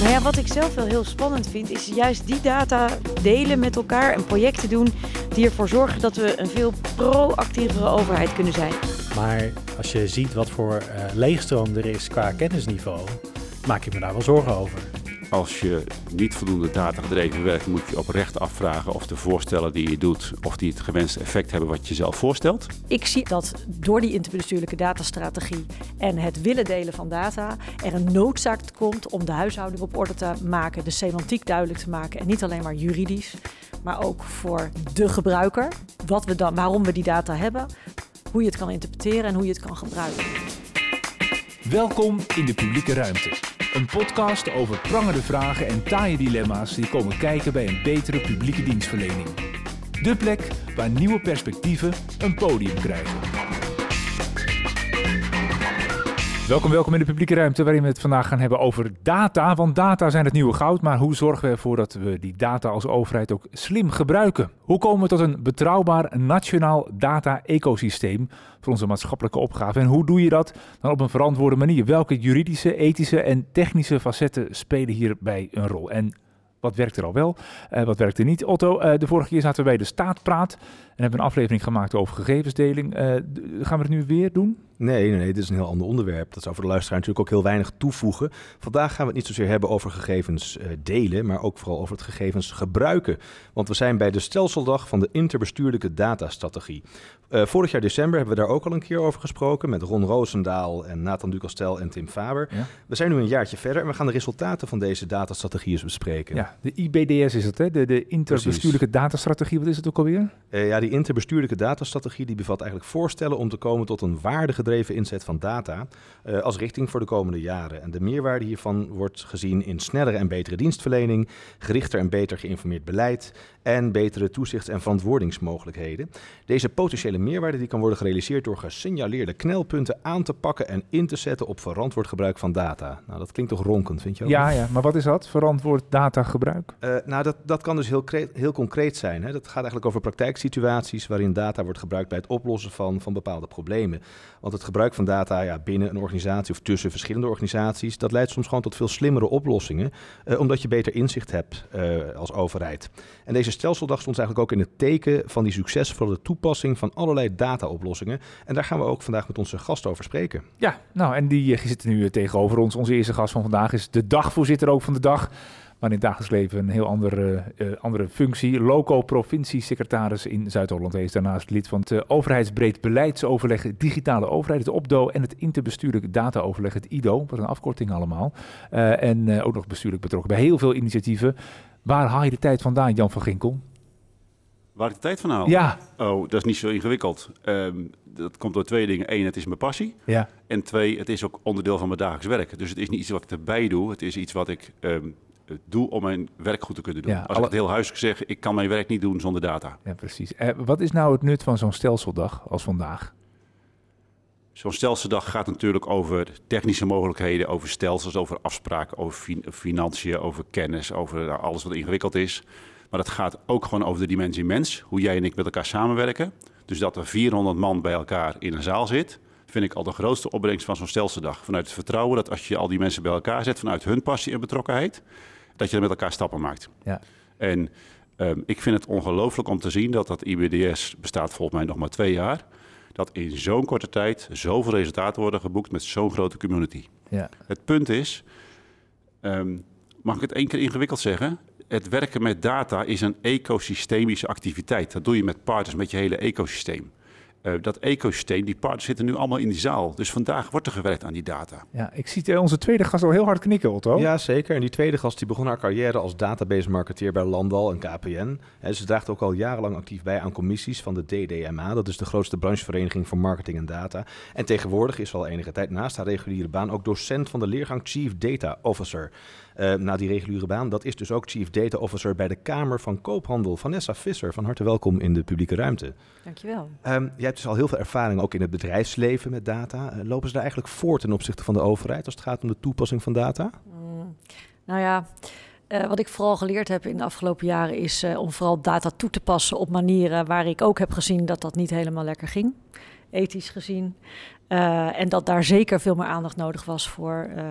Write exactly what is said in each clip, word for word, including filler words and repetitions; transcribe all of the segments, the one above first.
Nou ja, wat ik zelf wel heel spannend vind, is juist die data delen met elkaar en projecten doen die ervoor zorgen dat we een veel proactievere overheid kunnen zijn. Maar als je ziet wat voor uh, leegstroom er is qua kennisniveau, maak ik me daar wel zorgen over. Als je niet voldoende datagedreven werkt, moet je oprecht afvragen of de voorstellen die je doet, of die het gewenste effect hebben wat je zelf voorstelt. Ik zie dat door die interbestuurlijke datastrategie en het willen delen van data er een noodzaak komt om de huishouding op orde te maken, de semantiek duidelijk te maken en niet alleen maar juridisch, maar ook voor de gebruiker, wat we dan, waarom we die data hebben, hoe je het kan interpreteren en hoe je het kan gebruiken. Welkom in de publieke ruimte. Een podcast over prangende vragen en taaie dilemma's die komen kijken bij een betere publieke dienstverlening. De plek waar nieuwe perspectieven een podium krijgen. Welkom, welkom in de publieke ruimte waarin we het vandaag gaan hebben over data. Want data zijn het nieuwe goud, maar hoe zorgen we ervoor dat we die data als overheid ook slim gebruiken? Hoe komen we tot een betrouwbaar nationaal data-ecosysteem voor onze maatschappelijke opgave? En hoe doe je dat dan op een verantwoorde manier? Welke juridische, ethische en technische facetten spelen hierbij een rol? En wat werkt er al wel, uh, wat werkt er niet? Otto, uh, de vorige keer zaten we bij de Staatpraat en hebben een aflevering gemaakt over gegevensdeling. Uh, d- gaan we het nu weer doen? Nee, nee, nee, dit is een heel ander onderwerp. Dat zou voor de luisteraar natuurlijk ook heel weinig toevoegen. Vandaag gaan we het niet zozeer hebben over gegevens uh, delen, maar ook vooral over het gegevens gebruiken. Want we zijn bij de Stelseldag van de Interbestuurlijke Datastrategie. Uh, vorig jaar december hebben we daar ook al een keer over gesproken met Ron Roosendaal en Nathan Ducastel en Tim Faber. Ja? We zijn nu een jaartje verder en we gaan de resultaten van deze datastrategieën bespreken. Ja, de I B D S is het, hè? De, de Interbestuurlijke Datastrategie. Wat is het ook alweer? Uh, ja, die Interbestuurlijke Datastrategie die bevat eigenlijk voorstellen om te komen tot een waardige inzet van data uh, als richting voor de komende jaren. En de meerwaarde hiervan wordt gezien in snellere en betere dienstverlening, gerichter en beter geïnformeerd beleid en betere toezichts- en verantwoordingsmogelijkheden. Deze potentiële meerwaarde die kan worden gerealiseerd door gesignaleerde knelpunten aan te pakken en in te zetten op verantwoord gebruik van data. Nou, dat klinkt toch ronkend, vind je ook? Ja, ja, maar wat is dat? Verantwoord datagebruik? Uh, nou, dat, dat kan dus heel, cre- heel concreet zijn. Hè? Dat gaat eigenlijk over praktijksituaties waarin data wordt gebruikt bij het oplossen van, van bepaalde problemen. Want het Het gebruik van data ja, binnen een organisatie of tussen verschillende organisaties, dat leidt soms gewoon tot veel slimmere oplossingen, eh, omdat je beter inzicht hebt eh, als overheid. En deze stelseldag stond eigenlijk ook in het teken van die succesvolle toepassing van allerlei dataoplossingen. En daar gaan we ook vandaag met onze gast over spreken. Ja, nou en die zit nu tegenover ons. Onze eerste gast van vandaag is de dagvoorzitter ook van de dag. Maar in het dagelijks leven een heel andere, uh, andere functie. Loco-provincie-secretaris in Zuid-Holland. Hij is daarnaast lid van het uh, overheidsbreed beleidsoverleg digitale overheid, het O B D O, en het interbestuurlijk dataoverleg, het I D O. Wat een afkorting allemaal. Uh, en uh, ook nog bestuurlijk betrokken bij heel veel initiatieven. Waar haal je de tijd vandaan, Jan van Ginkel? Waar ik de tijd van haal? Ja. Oh, dat is niet zo ingewikkeld. Um, dat komt door twee dingen. Eén, het is mijn passie. Ja. En twee, het is ook onderdeel van mijn dagelijks werk. Dus het is niet iets wat ik erbij doe. Het is iets wat ik... Um, doe om mijn werk goed te kunnen doen. Ja, Als alle... ik het heel huiselijk zeg, ik kan mijn werk niet doen zonder data. Ja, precies. Eh, wat is nou het nut van zo'n stelseldag als vandaag? Zo'n stelseldag gaat natuurlijk over technische mogelijkheden, over stelsels, over afspraken, over fin- financiën, over kennis, over nou, alles wat ingewikkeld is. Maar het gaat ook gewoon over de dimensie mens, hoe jij en ik met elkaar samenwerken. Dus dat er vierhonderd man bij elkaar in een zaal zit, vind ik al de grootste opbrengst van zo'n stelseldag. Vanuit het vertrouwen dat als je al die mensen bij elkaar zet, vanuit hun passie en betrokkenheid, dat je er met elkaar stappen maakt. Ja. En um, ik vind het ongelooflijk om te zien dat dat I B D S bestaat volgens mij nog maar twee jaar. Dat in zo'n korte tijd zoveel resultaten worden geboekt met zo'n grote community. Ja. Het punt is, um, mag ik het één keer ingewikkeld zeggen? Het werken met data is een ecosystemische activiteit. Dat doe je met partners, met je hele ecosysteem. Uh, dat ecosysteem, die partners zitten nu allemaal in die zaal. Dus vandaag wordt er gewerkt aan die data. Ja, ik zie onze tweede gast al heel hard knikken, Otto. Ja, zeker. En die tweede gast die begon haar carrière als database-marketeer bij Landal en K P N. En ze draagt ook al jarenlang actief bij aan commissies van de D D M A. Dat is de grootste branchevereniging voor marketing en data. En tegenwoordig is ze al enige tijd naast haar reguliere baan ook docent van de leergang Chief Data Officer. Uh, na die reguliere baan, dat is dus ook Chief Data Officer bij de Kamer van Koophandel. Vanessa Visser, van harte welkom in de publieke ruimte. Dankjewel. Um, jij hebt dus al heel veel ervaring ook in het bedrijfsleven met data. Uh, lopen ze daar eigenlijk voor ten opzichte van de overheid als het gaat om de toepassing van data? Mm, nou ja... Uh, wat ik vooral geleerd heb in de afgelopen jaren is uh, om vooral data toe te passen op manieren waar ik ook heb gezien dat dat niet helemaal lekker ging, ethisch gezien. Uh, en dat daar zeker veel meer aandacht nodig was voor uh,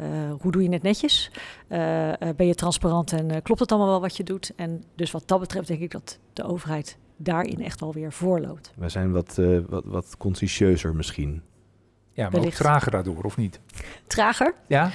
Uh, hoe doe je het netjes? Uh, ben je transparant en uh, klopt het allemaal wel wat je doet? En dus wat dat betreft denk ik dat de overheid daarin echt alweer voorloopt. Wij zijn wat, uh, wat, wat conscientieuzer misschien. Ja, maar wellicht. Ook trager daardoor, of niet? Trager? Ja. Uh,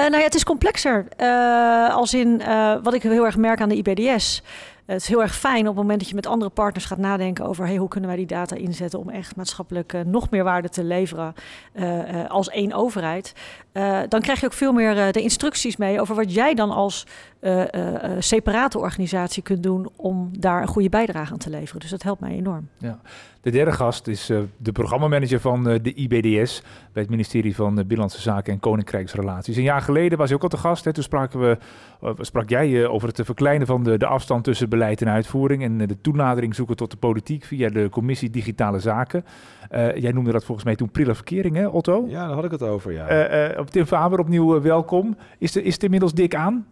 nou ja, het is complexer. Uh, als in, uh, wat ik heel erg merk aan de I B D S... Het is heel erg fijn op het moment dat je met andere partners gaat nadenken over hey, hoe kunnen wij die data inzetten om echt maatschappelijk uh, nog meer waarde te leveren uh, uh, als één overheid. Uh, dan krijg je ook veel meer uh, de instructies mee over wat jij dan als uh, uh, separate organisatie kunt doen om daar een goede bijdrage aan te leveren. Dus dat helpt mij enorm. Ja. De derde gast is uh, de programmamanager van uh, de I B D S bij het ministerie van uh, Binnenlandse Zaken en Koninkrijksrelaties. Een jaar geleden was hij ook al te gast. Hè? Toen spraken we, uh, sprak jij uh, over het uh, verkleinen van de, de afstand tussen beleid en uitvoering en de toenadering zoeken tot de politiek via de Commissie Digitale Zaken. Uh, jij noemde dat volgens mij toen prille verkering, hè Otto? Ja, daar had ik het over, ja. Uh, uh, Tim Faber, opnieuw uh, welkom. Is, de, is het inmiddels dik aan?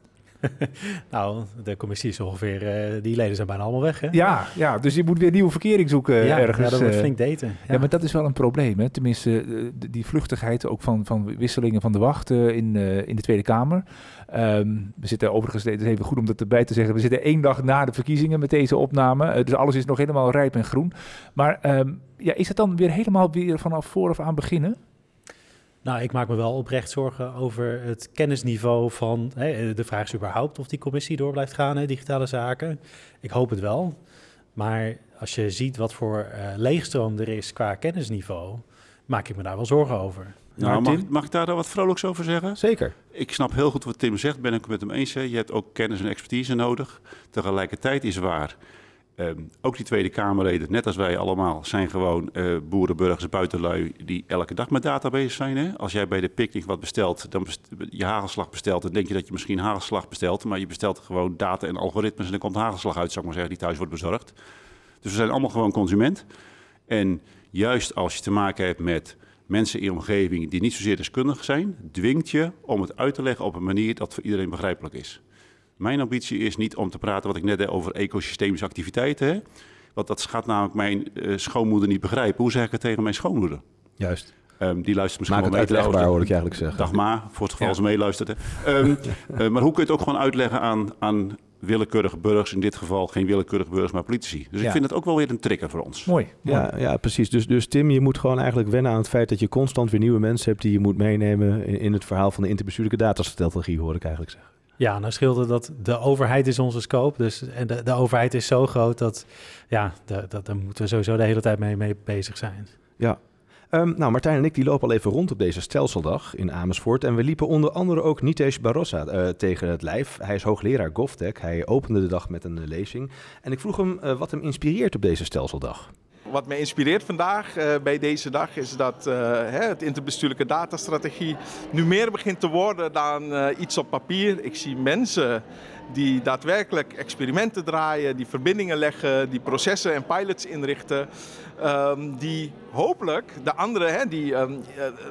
Nou, de commissie is ongeveer, uh, die leden zijn bijna allemaal weg, hè? Ja, ja, dus je moet weer nieuwe verkering zoeken ja, ergens. Ja, dat wordt flink daten. Ja. Ja, maar dat is wel een probleem, hè? Tenminste, uh, die vluchtigheid ook van, van wisselingen van de wacht uh, in, uh, in de Tweede Kamer. Um, we zitten overigens, het is even goed om dat erbij te zeggen, we zitten één dag na de verkiezingen met deze opname. Uh, dus alles is nog helemaal rijp en groen. Maar um, ja, is het dan weer helemaal weer vanaf vooraf aan beginnen? Nou, ik maak me wel oprecht zorgen over het kennisniveau van... Hè, de vraag is überhaupt of die commissie door blijft gaan, hè, digitale zaken. Ik hoop het wel. Maar als je ziet wat voor uh, leegstroom er is qua kennisniveau... maak ik me daar wel zorgen over. Nou, mag, mag ik daar dan wat vrolijks over zeggen? Zeker. Ik snap heel goed wat Tim zegt, ben ik met hem eens. Hè. Je hebt ook kennis en expertise nodig. Tegelijkertijd is waar... Um, ook die Tweede Kamerleden, net als wij allemaal, zijn gewoon uh, boeren, burgers, buitenlui die elke dag met data bezig zijn. Hè? Als jij bij de picknick wat bestelt, dan best- je hagelslag bestelt, dan denk je dat je misschien hagelslag bestelt. Maar je bestelt gewoon data en algoritmes en dan komt hagelslag uit, zou ik maar zeggen, die thuis wordt bezorgd. Dus we zijn allemaal gewoon consument. En juist als je te maken hebt met mensen in je omgeving die niet zozeer deskundig zijn, dwingt je om het uit te leggen op een manier dat voor iedereen begrijpelijk is. Mijn ambitie is niet om te praten wat ik net deed over ecosystemische activiteiten. Hè? Want dat gaat namelijk mijn uh, schoonmoeder niet begrijpen. Hoe zeg ik het tegen mijn schoonmoeder? Juist. Um, die luistert misschien wel mee. Maak het uitlegbaar, hoor ik je eigenlijk zeggen. Dag ma, voor het geval ja. Ze meeluistert. Um, uh, maar hoe kun je het ook gewoon uitleggen aan, aan willekeurige burgers? In dit geval geen willekeurige burgers, maar politici. Dus ja. Ik vind het ook wel weer een trigger voor ons. Mooi. Ja, ja precies. Dus, dus Tim, je moet gewoon eigenlijk wennen aan het feit... dat je constant weer nieuwe mensen hebt die je moet meenemen... in, in het verhaal van de interbestuurlijke datastrategie, hoor ik eigenlijk zeggen. Ja, nou scheelde dat de overheid is onze scope. Dus, en de, de overheid is zo groot dat, ja, daar moeten we sowieso de hele tijd mee, mee bezig zijn. Ja. Um, nou, Martijn en ik die lopen al even rond op deze stelseldag in Amersfoort. En we liepen onder andere ook Nietes Barossa uh, tegen het lijf. Hij is hoogleraar GovTech. Hij opende de dag met een uh, lezing. En ik vroeg hem uh, wat hem inspireert op deze stelseldag. Wat mij inspireert vandaag uh, bij deze dag is dat uh, hè, het interbestuurlijke datastrategie nu meer begint te worden dan uh, iets op papier. Ik zie mensen die daadwerkelijk experimenten draaien, die verbindingen leggen, die processen en pilots inrichten. Um, die hopelijk de anderen hè, die um, een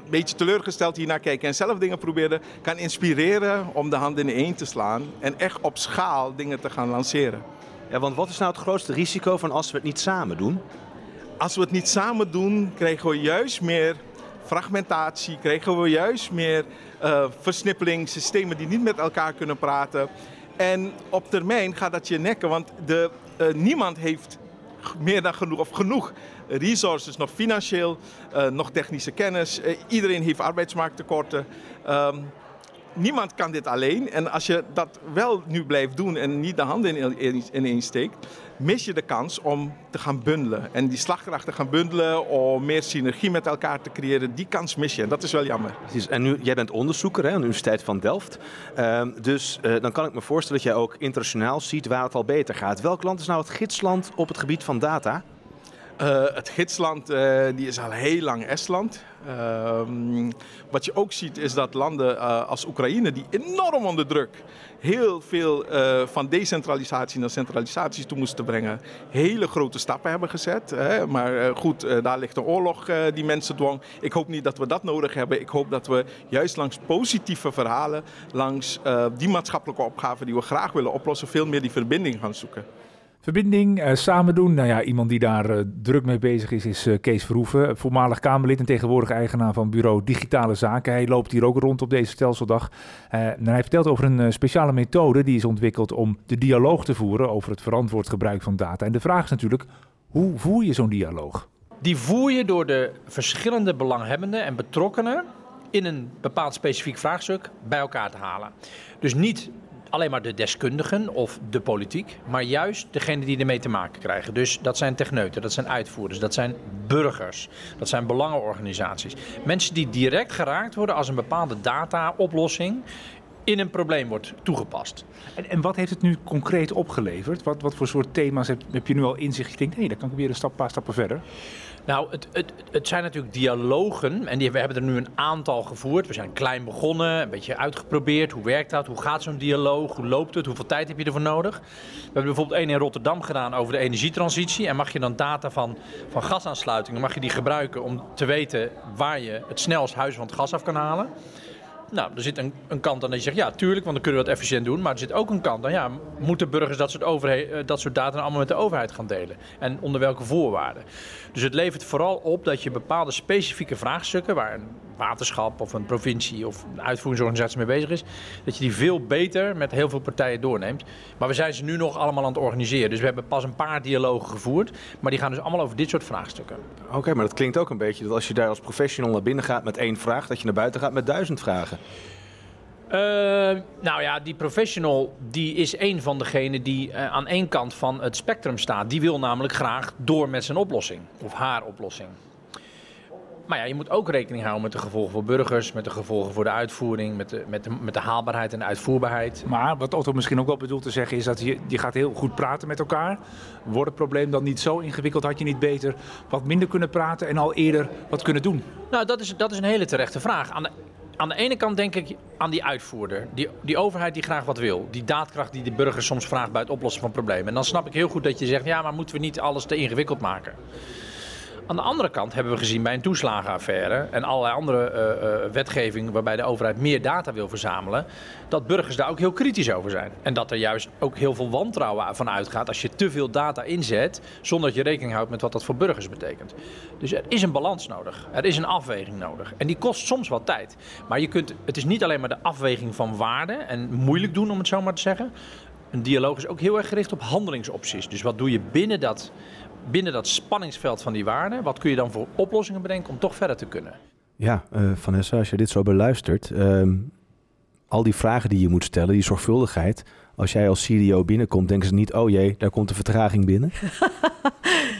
beetje teleurgesteld hiernaar kijken en zelf dingen proberen, kan inspireren om de hand ineen te slaan en echt op schaal dingen te gaan lanceren. Ja, want wat is nou het grootste risico van als we het niet samen doen? Als we het niet samen doen, krijgen we juist meer fragmentatie, krijgen we juist meer uh, versnippeling, systemen die niet met elkaar kunnen praten. En op termijn gaat dat je nekken, want de, uh, niemand heeft meer dan genoeg, of genoeg resources, nog financieel, uh, nog technische kennis. Uh, iedereen heeft arbeidsmarkttekorten. Um, Niemand kan dit alleen. En als je dat wel nu blijft doen en niet de handen ineen steekt, mis je de kans om te gaan bundelen. En die slagkracht te gaan bundelen, om meer synergie met elkaar te creëren, die kans mis je. En dat is wel jammer. Precies. En nu, jij bent onderzoeker hè, aan de Universiteit van Delft. Uh, dus uh, dan kan ik me voorstellen dat jij ook internationaal ziet waar het al beter gaat. Welk land is nou het gidsland op het gebied van data? Uh, het gidsland uh, die is al heel lang Estland. Uh, wat je ook ziet is dat landen uh, als Oekraïne, die enorm onder druk heel veel uh, van decentralisatie naar centralisatie toe moesten brengen, hele grote stappen hebben gezet. Hè? Maar uh, goed, uh, daar ligt een oorlog uh, die mensen dwong. Ik hoop niet dat we dat nodig hebben. Ik hoop dat we juist langs positieve verhalen, langs uh, die maatschappelijke opgaven die we graag willen oplossen, veel meer die verbinding gaan zoeken. Verbinding, uh, samen doen. Nou ja, iemand die daar uh, druk mee bezig is, is uh, Kees Verhoeven. Voormalig Kamerlid en tegenwoordig eigenaar van Bureau Digitale Zaken. Hij loopt hier ook rond op deze Stelseldag. Uh, en hij vertelt over een uh, speciale methode die is ontwikkeld om de dialoog te voeren over het verantwoord gebruik van data. En de vraag is natuurlijk, hoe voer je zo'n dialoog? Die voer je door de verschillende belanghebbenden en betrokkenen in een bepaald specifiek vraagstuk bij elkaar te halen. Dus niet alleen maar de deskundigen of de politiek, maar juist degene die ermee te maken krijgen. Dus dat zijn techneuten, dat zijn uitvoerders, dat zijn burgers, dat zijn belangenorganisaties. Mensen die direct geraakt worden als een bepaalde data-oplossing in een probleem wordt toegepast. En, en wat heeft het nu concreet opgeleverd? Wat, wat voor soort thema's heb, heb je nu al inzicht? Je denkt, hé, hey, dan kan ik weer een stap, paar stappen verder. Nou, het, het, het zijn natuurlijk dialogen en die, we hebben er nu een aantal gevoerd. We zijn klein begonnen, een beetje uitgeprobeerd. Hoe werkt dat? Hoe gaat zo'n dialoog? Hoe loopt het? Hoeveel tijd heb je ervoor nodig? We hebben bijvoorbeeld één in Rotterdam gedaan over de energietransitie. En mag je dan data van, van gasaansluitingen, mag je die gebruiken om te weten waar je het snelst huis van het gas af kan halen? Nou, er zit een, een kant aan dat je zegt, ja, tuurlijk, want dan kunnen we dat efficiënt doen. Maar er zit ook een kant aan, ja, moeten burgers dat soort, overhe- dat soort data allemaal met de overheid gaan delen? En onder welke voorwaarden? Dus het levert vooral op dat je bepaalde specifieke vraagstukken, waar een waterschap of een provincie of een uitvoeringsorganisatie mee bezig is, dat je die veel beter met heel veel partijen doorneemt. Maar we zijn ze nu nog allemaal aan het organiseren. Dus we hebben pas een paar dialogen gevoerd, maar die gaan dus allemaal over dit soort vraagstukken. Oké, okay, maar dat klinkt ook een beetje dat als je daar als professional naar binnen gaat met één vraag, dat je naar buiten gaat met duizend vragen. Uh, nou ja, die professional die is één van degenen die uh, aan één kant van het spectrum staat. Die wil namelijk graag door met zijn oplossing of haar oplossing. Maar ja, je moet ook rekening houden met de gevolgen voor burgers, met de gevolgen voor de uitvoering, met de, met de, met de haalbaarheid en de uitvoerbaarheid. Maar wat Otto misschien ook wel bedoelt te zeggen is dat je, je gaat heel goed praten met elkaar. Wordt het probleem dan niet zo ingewikkeld? Had je niet beter wat minder kunnen praten en al eerder wat kunnen doen? Nou, dat is, dat is een hele terechte vraag. Aan de, aan de ene kant denk ik aan die uitvoerder, die, die overheid die graag wat wil. Die daadkracht die de burger soms vraagt bij het oplossen van problemen. En dan snap ik heel goed dat je zegt, ja, maar moeten we niet alles te ingewikkeld maken? Aan de andere kant hebben we gezien bij een toeslagenaffaire en allerlei andere uh, uh, wetgeving waarbij de overheid meer data wil verzamelen, dat burgers daar ook heel kritisch over zijn. En dat er juist ook heel veel wantrouwen van uitgaat als je te veel data inzet zonder dat je rekening houdt met wat dat voor burgers betekent. Dus er is een balans nodig, er is een afweging nodig en die kost soms wat tijd. Maar je kunt, het is niet alleen maar de afweging van waarde en moeilijk doen om het zo maar te zeggen. Een dialoog is ook heel erg gericht op handelingsopties. Dus wat doe je binnen dat... binnen dat spanningsveld van die waarden, wat kun je dan voor oplossingen bedenken om toch verder te kunnen? Ja, uh, Vanessa, als je dit zo beluistert, uh, al die vragen die je moet stellen, die zorgvuldigheid, als jij als C D O binnenkomt, denken ze niet, oh jee, daar komt de vertraging binnen?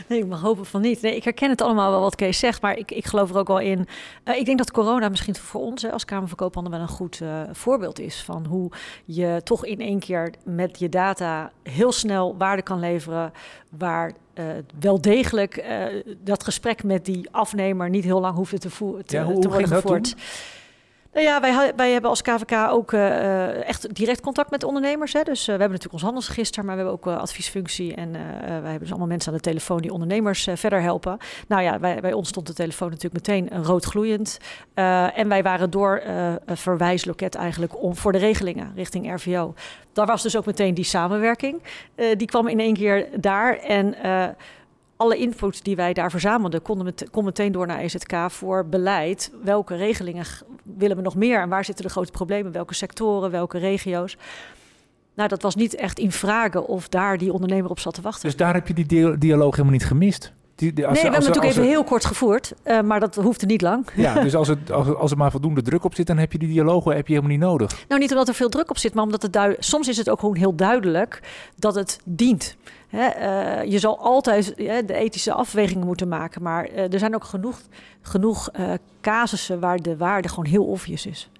Nee, ik mag hopen van niet. Nee, ik herken het allemaal wel wat Kees zegt, maar ik, ik geloof er ook wel in. Uh, ik denk dat corona misschien voor ons hè, als Kamer van Koophandel wel een goed uh, voorbeeld is van hoe je toch in één keer met je data heel snel waarde kan leveren, waar Uh, wel degelijk uh, dat gesprek met die afnemer niet heel lang hoefde te, voer, te, ja, hoe, te worden gevoerd. Nou ja, wij, wij hebben als K V K ook uh, echt direct contact met ondernemers. Hè. Dus uh, we hebben natuurlijk ons handelsregister, maar we hebben ook uh, adviesfunctie. En uh, wij hebben dus allemaal mensen aan de telefoon die ondernemers uh, verder helpen. Nou ja, wij, bij ons stond de telefoon natuurlijk meteen rood gloeiend. Uh, en wij waren door uh, een verwijsloket eigenlijk om, voor de regelingen richting R V O. Daar was dus ook meteen die samenwerking. Uh, die kwam in één keer daar en... Uh, alle input die wij daar verzamelden, konden met, kon meteen door naar E Z K voor beleid. Welke regelingen g- willen we nog meer en waar zitten de grote problemen? Welke sectoren, welke regio's? Nou, dat was niet echt in vragen of daar die ondernemer op zat te wachten. Dus daar heb je die dia- dialoog helemaal niet gemist? Die, die, als, nee, we als, hebben het natuurlijk even er... heel kort gevoerd, uh, maar dat hoefde niet lang. Ja, dus als, het, als, als er maar voldoende druk op zit, dan heb je die dialogen heb je helemaal niet nodig. Nou, niet omdat er veel druk op zit, maar omdat het duid... soms is het ook gewoon heel duidelijk dat het dient. He, uh, je zal altijd uh, de ethische afwegingen moeten maken, maar uh, er zijn ook genoeg, genoeg uh, casussen waar de waarde gewoon heel obvious is.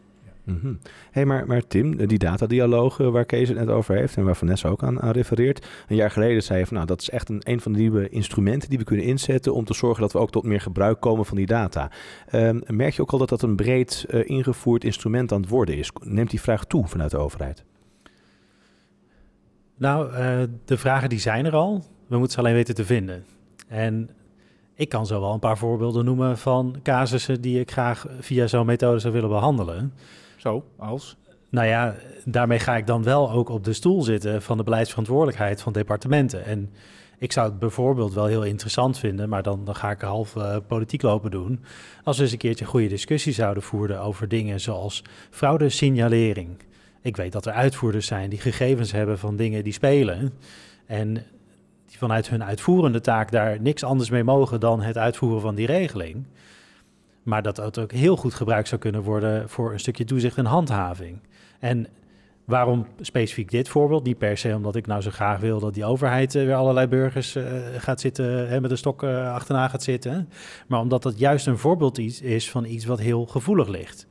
Mm-hmm. Hey, maar, maar Tim, die datadialoog waar Kees het net over heeft en waar Vanessa ook aan, aan refereert. Een jaar geleden zei je van nou, dat is echt een, een van de nieuwe instrumenten die we kunnen inzetten om te zorgen dat we ook tot meer gebruik komen van die data. Um, merk je ook al dat dat een breed uh, ingevoerd instrument aan het worden is? Neemt die vraag toe vanuit de overheid? Nou, uh, de vragen die zijn er al. We moeten ze alleen weten te vinden. En ik kan zo wel een paar voorbeelden noemen van casussen die ik graag via zo'n methode zou willen behandelen. Zo, als? Nou ja, daarmee ga ik dan wel ook op de stoel zitten van de beleidsverantwoordelijkheid van departementen. En ik zou het bijvoorbeeld wel heel interessant vinden, maar dan, dan ga ik half uh, politiek lopen doen, als we eens een keertje goede discussie zouden voeren over dingen zoals fraudesignalering. Ik weet dat er uitvoerders zijn die gegevens hebben van dingen die spelen en die vanuit hun uitvoerende taak daar niks anders mee mogen dan het uitvoeren van die regeling. Maar dat het ook heel goed gebruikt zou kunnen worden voor een stukje toezicht en handhaving. En waarom specifiek dit voorbeeld? Niet per se omdat ik nou zo graag wil dat die overheid weer allerlei burgers uh, gaat zitten en met een stok uh, achterna gaat zitten. Maar omdat dat juist een voorbeeld iets is van iets wat heel gevoelig ligt.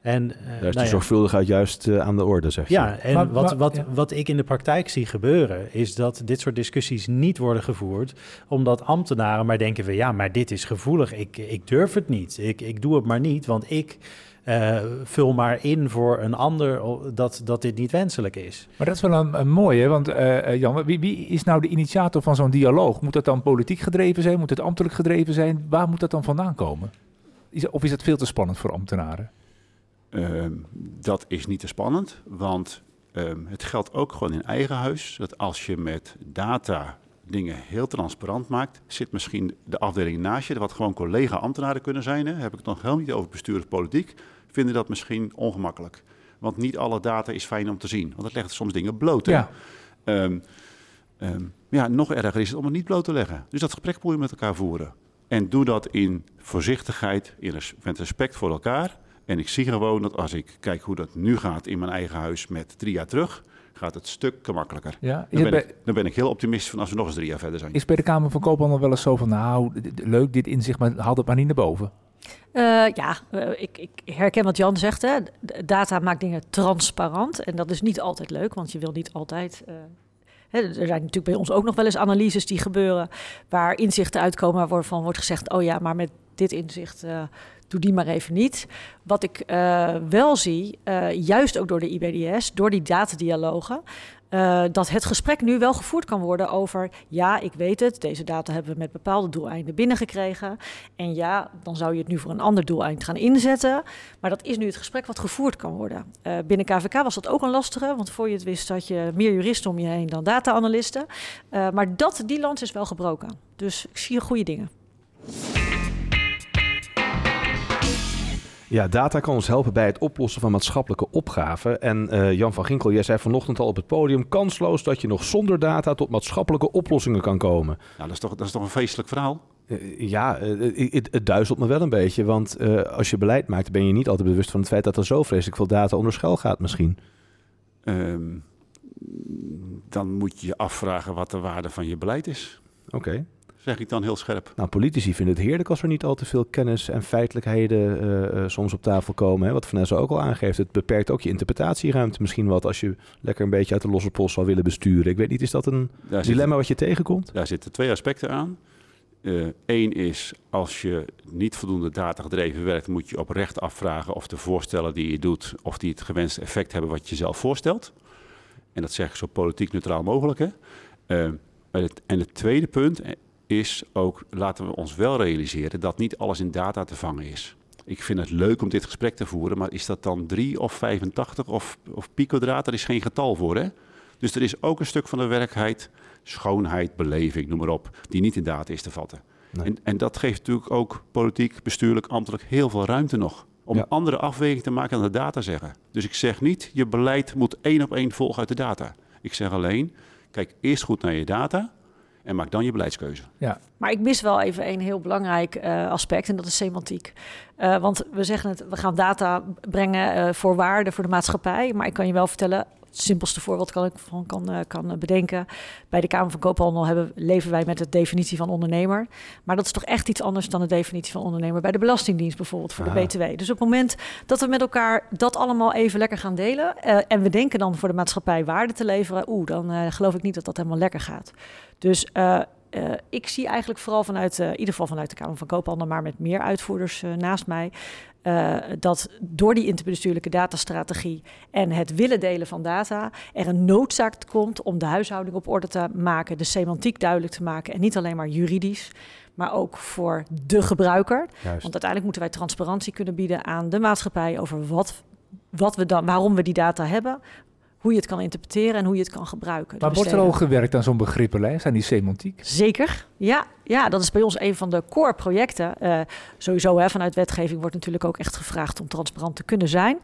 En, uh, daar is nou de ja. zorgvuldigheid juist uh, aan de orde, zeg je. Ja, en maar, wat, maar, wat, ja. wat ik in de praktijk zie gebeuren is dat dit soort discussies niet worden gevoerd, omdat ambtenaren maar denken van ja, maar dit is gevoelig, ik, ik durf het niet, ik, ik doe het maar niet, want ik uh, vul maar in voor een ander dat, dat dit niet wenselijk is. Maar dat is wel een, een mooie, want uh, Jan, wie, wie is nou de initiator van zo'n dialoog? Moet dat dan politiek gedreven zijn, moet het ambtelijk gedreven zijn? Waar moet dat dan vandaan komen? Is, of is dat veel te spannend voor ambtenaren? Uh, dat is niet te spannend, want uh, het geldt ook gewoon in eigen huis. Dat als je met data dingen heel transparant maakt, zit misschien de afdeling naast je, wat gewoon collega-ambtenaren kunnen zijn. Hè. Heb ik het nog helemaal niet over bestuur of politiek, vinden dat misschien ongemakkelijk. Want niet alle data is fijn om te zien, want het legt soms dingen bloot. Ja. Um, um, ja, nog erger is het om het niet bloot te leggen. Dus dat gesprek moet je met elkaar voeren. En doe dat in voorzichtigheid, in res- met respect voor elkaar. En ik zie gewoon dat als ik kijk hoe dat nu gaat in mijn eigen huis met drie jaar terug, gaat het stuk makkelijker. Ja, dan, ben bij, ik, dan ben ik heel optimistisch van als we nog eens drie jaar verder zijn. Is bij de Kamer van Koophandel wel eens zo van, nou, leuk dit inzicht, maar haal het maar niet naar boven? Uh, ja, uh, ik, ik herken wat Jan zegt. Hè. Data maakt dingen transparant en dat is niet altijd leuk, want je wil niet altijd... Uh... He, er zijn natuurlijk bij ons ook nog wel eens analyses die gebeuren waar inzichten uitkomen waarvan wordt gezegd, oh ja, maar met dit inzicht uh, doe die maar even niet. Wat ik uh, wel zie, uh, juist ook door de I B D S, door die datadialogen, uh, dat het gesprek nu wel gevoerd kan worden over, ja, ik weet het, deze data hebben we met bepaalde doeleinden binnengekregen en ja, dan zou je het nu voor een ander doeleind gaan inzetten, maar dat is nu het gesprek wat gevoerd kan worden. Uh, binnen K V K was dat ook een lastige, want voor je het wist had je meer juristen om je heen dan data-analisten, uh, maar dat, die lans is wel gebroken. Dus ik zie goede dingen. Ja, data kan ons helpen bij het oplossen van maatschappelijke opgaven. En uh, Jan van Ginkel, jij zei vanochtend al op het podium, kansloos dat je nog zonder data tot maatschappelijke oplossingen kan komen. Nou, dat is toch, dat is toch een feestelijk verhaal? Uh, ja, uh, het, het duizelt me wel een beetje. Want uh, als je beleid maakt, ben je niet altijd bewust van het feit dat er zo vreselijk veel data onder schuil gaat misschien. Um, dan moet je je afvragen wat de waarde van je beleid is. Oké. Okay. Zeg ik dan heel scherp. Nou, politici vinden het heerlijk als er niet al te veel kennis en feitelijkheden uh, soms op tafel komen. Hè? Wat Vanessa ook al aangeeft. Het beperkt ook je interpretatieruimte misschien wat. Als je lekker een beetje uit de losse post zou willen besturen. Ik weet niet, is dat een daar dilemma zit, wat je tegenkomt? Daar zitten twee aspecten aan. Eén uh, is, als je niet voldoende data gedreven werkt, moet je oprecht afvragen of de voorstellen die je doet, of die het gewenste effect hebben wat je zelf voorstelt. En dat zeg ik zo politiek neutraal mogelijk. Hè? Uh, en het tweede punt is ook, laten we ons wel realiseren dat niet alles in data te vangen is. Ik vind het leuk om dit gesprek te voeren, maar is dat dan drie of vijfentachtig of, of picodraad? Er is geen getal voor, hè? Dus er is ook een stuk van de werkelijkheid, schoonheid, beleving, noem maar op, die niet in data is te vatten. Nee. En, en dat geeft natuurlijk ook politiek, bestuurlijk, ambtelijk heel veel ruimte nog om ja. andere afwegingen te maken dan de data zeggen. Dus ik zeg niet, je beleid moet één op één volgen uit de data. Ik zeg alleen, kijk eerst goed naar je data en maak dan je beleidskeuze. Ja. Maar ik mis wel even een heel belangrijk uh, aspect en dat is semantiek. Uh, want we zeggen het, we gaan data brengen uh, voor waarde voor de maatschappij. Maar ik kan je wel vertellen, het simpelste voorbeeld kan ik van kan, uh, kan bedenken. Bij de Kamer van Koophandel hebben, leven wij met de definitie van ondernemer. Maar dat is toch echt iets anders dan de definitie van ondernemer bij de Belastingdienst bijvoorbeeld voor Aha. de B T W. Dus op het moment dat we met elkaar dat allemaal even lekker gaan delen Uh, en we denken dan voor de maatschappij waarde te leveren, oeh, dan uh, geloof ik niet dat dat helemaal lekker gaat. Dus uh, uh, ik zie eigenlijk vooral vanuit, uh, in ieder geval vanuit de Kamer van Koophandel, maar met meer uitvoerders uh, naast mij, Uh, dat door die interbestuurlijke datastrategie en het willen delen van data er een noodzaak komt om de huishouding op orde te maken, de semantiek duidelijk te maken en niet alleen maar juridisch, maar ook voor de gebruiker. Juist. Want uiteindelijk moeten wij transparantie kunnen bieden aan de maatschappij over wat wat we dan, waarom we die data hebben, hoe je het kan interpreteren en hoe je het kan gebruiken. Maar wordt er al gewerkt aan zo'n begrippenlijst, aan die semantiek? Zeker, ja. Ja, dat is bij ons een van de core projecten. Uh, sowieso hè, vanuit wetgeving wordt natuurlijk ook echt gevraagd om transparant te kunnen zijn.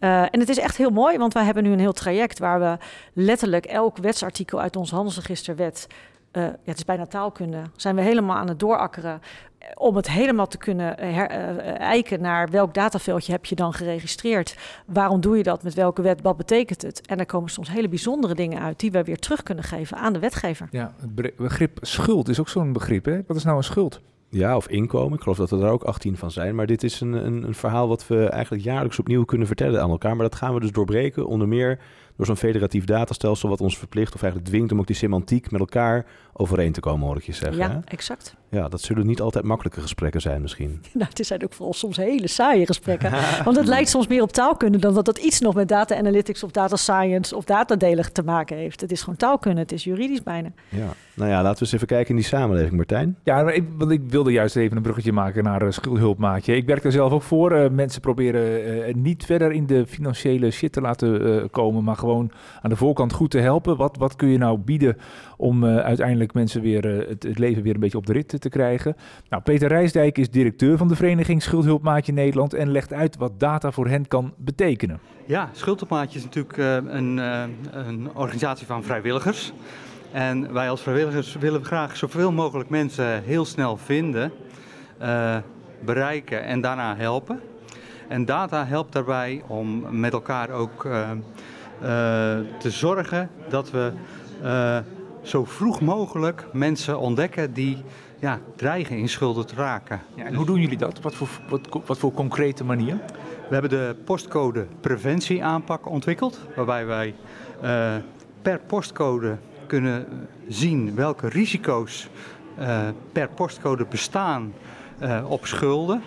Uh, en het is echt heel mooi, want wij hebben nu een heel traject waar we letterlijk elk wetsartikel uit ons handelsregisterwet, uh, ja, het is bijna taalkunde, zijn we helemaal aan het doorakkeren om het helemaal te kunnen herijken naar welk dataveldje heb je dan geregistreerd. Waarom doe je dat? Met welke wet? Wat betekent het? En er komen soms hele bijzondere dingen uit die we weer terug kunnen geven aan de wetgever. Ja, het begrip schuld is ook zo'n begrip, hè? Wat is nou een schuld? Ja, of inkomen. Ik geloof dat er ook achttien van zijn. Maar dit is een, een, een verhaal wat we eigenlijk jaarlijks opnieuw kunnen vertellen aan elkaar. Maar dat gaan we dus doorbreken, onder meer door zo'n federatief datastelsel wat ons verplicht of eigenlijk dwingt om ook die semantiek met elkaar overeen te komen, hoor ik je zeggen. Ja, hè? Exact. Ja, dat zullen niet altijd makkelijke gesprekken zijn misschien. Nou, het zijn ook vooral soms hele saaie gesprekken. Want het lijkt soms meer op taalkunde dan dat dat iets nog met data analytics of data science of datadelig te maken heeft. Het is gewoon taalkunde, het is juridisch bijna. Ja, nou ja, laten we eens even kijken in die samenleving, Martijn. Ja, maar ik, want ik wilde juist even een bruggetje maken naar uh, schuldhulpmaatje. Ik werk daar zelf ook voor. Uh, mensen proberen uh, niet verder in de financiële shit te laten uh, komen, maar gewoon aan de voorkant goed te helpen. Wat, wat kun je nou bieden om uh, uiteindelijk mensen weer uh, het, het leven weer een beetje op de rit te krijgen? Nou, Peter Rijsdijk is directeur van de vereniging Schuldhulpmaatje Nederland en legt uit wat data voor hen kan betekenen. Ja, Schuldhulpmaatje is natuurlijk uh, een, uh, een organisatie van vrijwilligers. En wij als vrijwilligers willen graag zoveel mogelijk mensen heel snel vinden, uh, bereiken en daarna helpen. En data helpt daarbij om met elkaar ook uh, Uh, te zorgen dat we uh, zo vroeg mogelijk mensen ontdekken die ja, dreigen in schulden te raken. Ja, en hoe doen jullie dat? Wat voor, wat, wat voor concrete manier? We hebben de postcode preventieaanpak ontwikkeld, waarbij wij uh, per postcode kunnen zien welke risico's uh, per postcode bestaan uh, op schulden.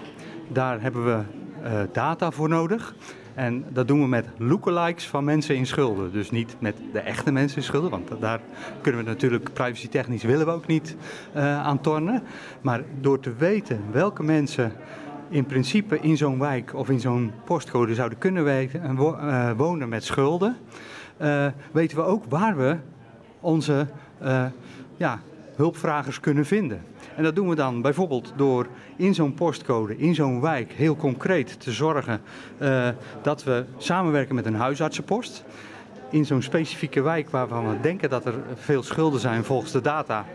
Daar hebben we uh, data voor nodig. En dat doen we met lookalikes van mensen in schulden. Dus niet met de echte mensen in schulden, want daar kunnen we natuurlijk privacytechnisch willen we ook niet uh, aan tornen. Maar door te weten welke mensen in principe in zo'n wijk of in zo'n postcode zouden kunnen weten en wo- uh, wonen met schulden, uh, weten we ook waar we onze uh, ja, hulpvragers kunnen vinden. En dat doen we dan bijvoorbeeld door in zo'n postcode, in zo'n wijk, heel concreet te zorgen uh, dat we samenwerken met een huisartsenpost. In zo'n specifieke wijk waarvan we denken dat er veel schulden zijn volgens de data, uh,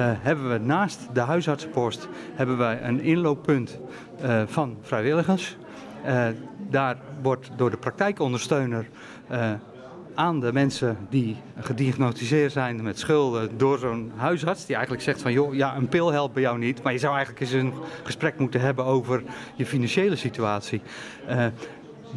hebben we naast de huisartsenpost hebben we een inlooppunt uh, van vrijwilligers. Uh, daar wordt door de praktijkondersteuner uh, aan de mensen die gediagnosticeerd zijn met schulden door zo'n huisarts die eigenlijk zegt van joh, ja, een pil helpt bij jou niet, maar je zou eigenlijk eens een gesprek moeten hebben over je financiële situatie. Uh,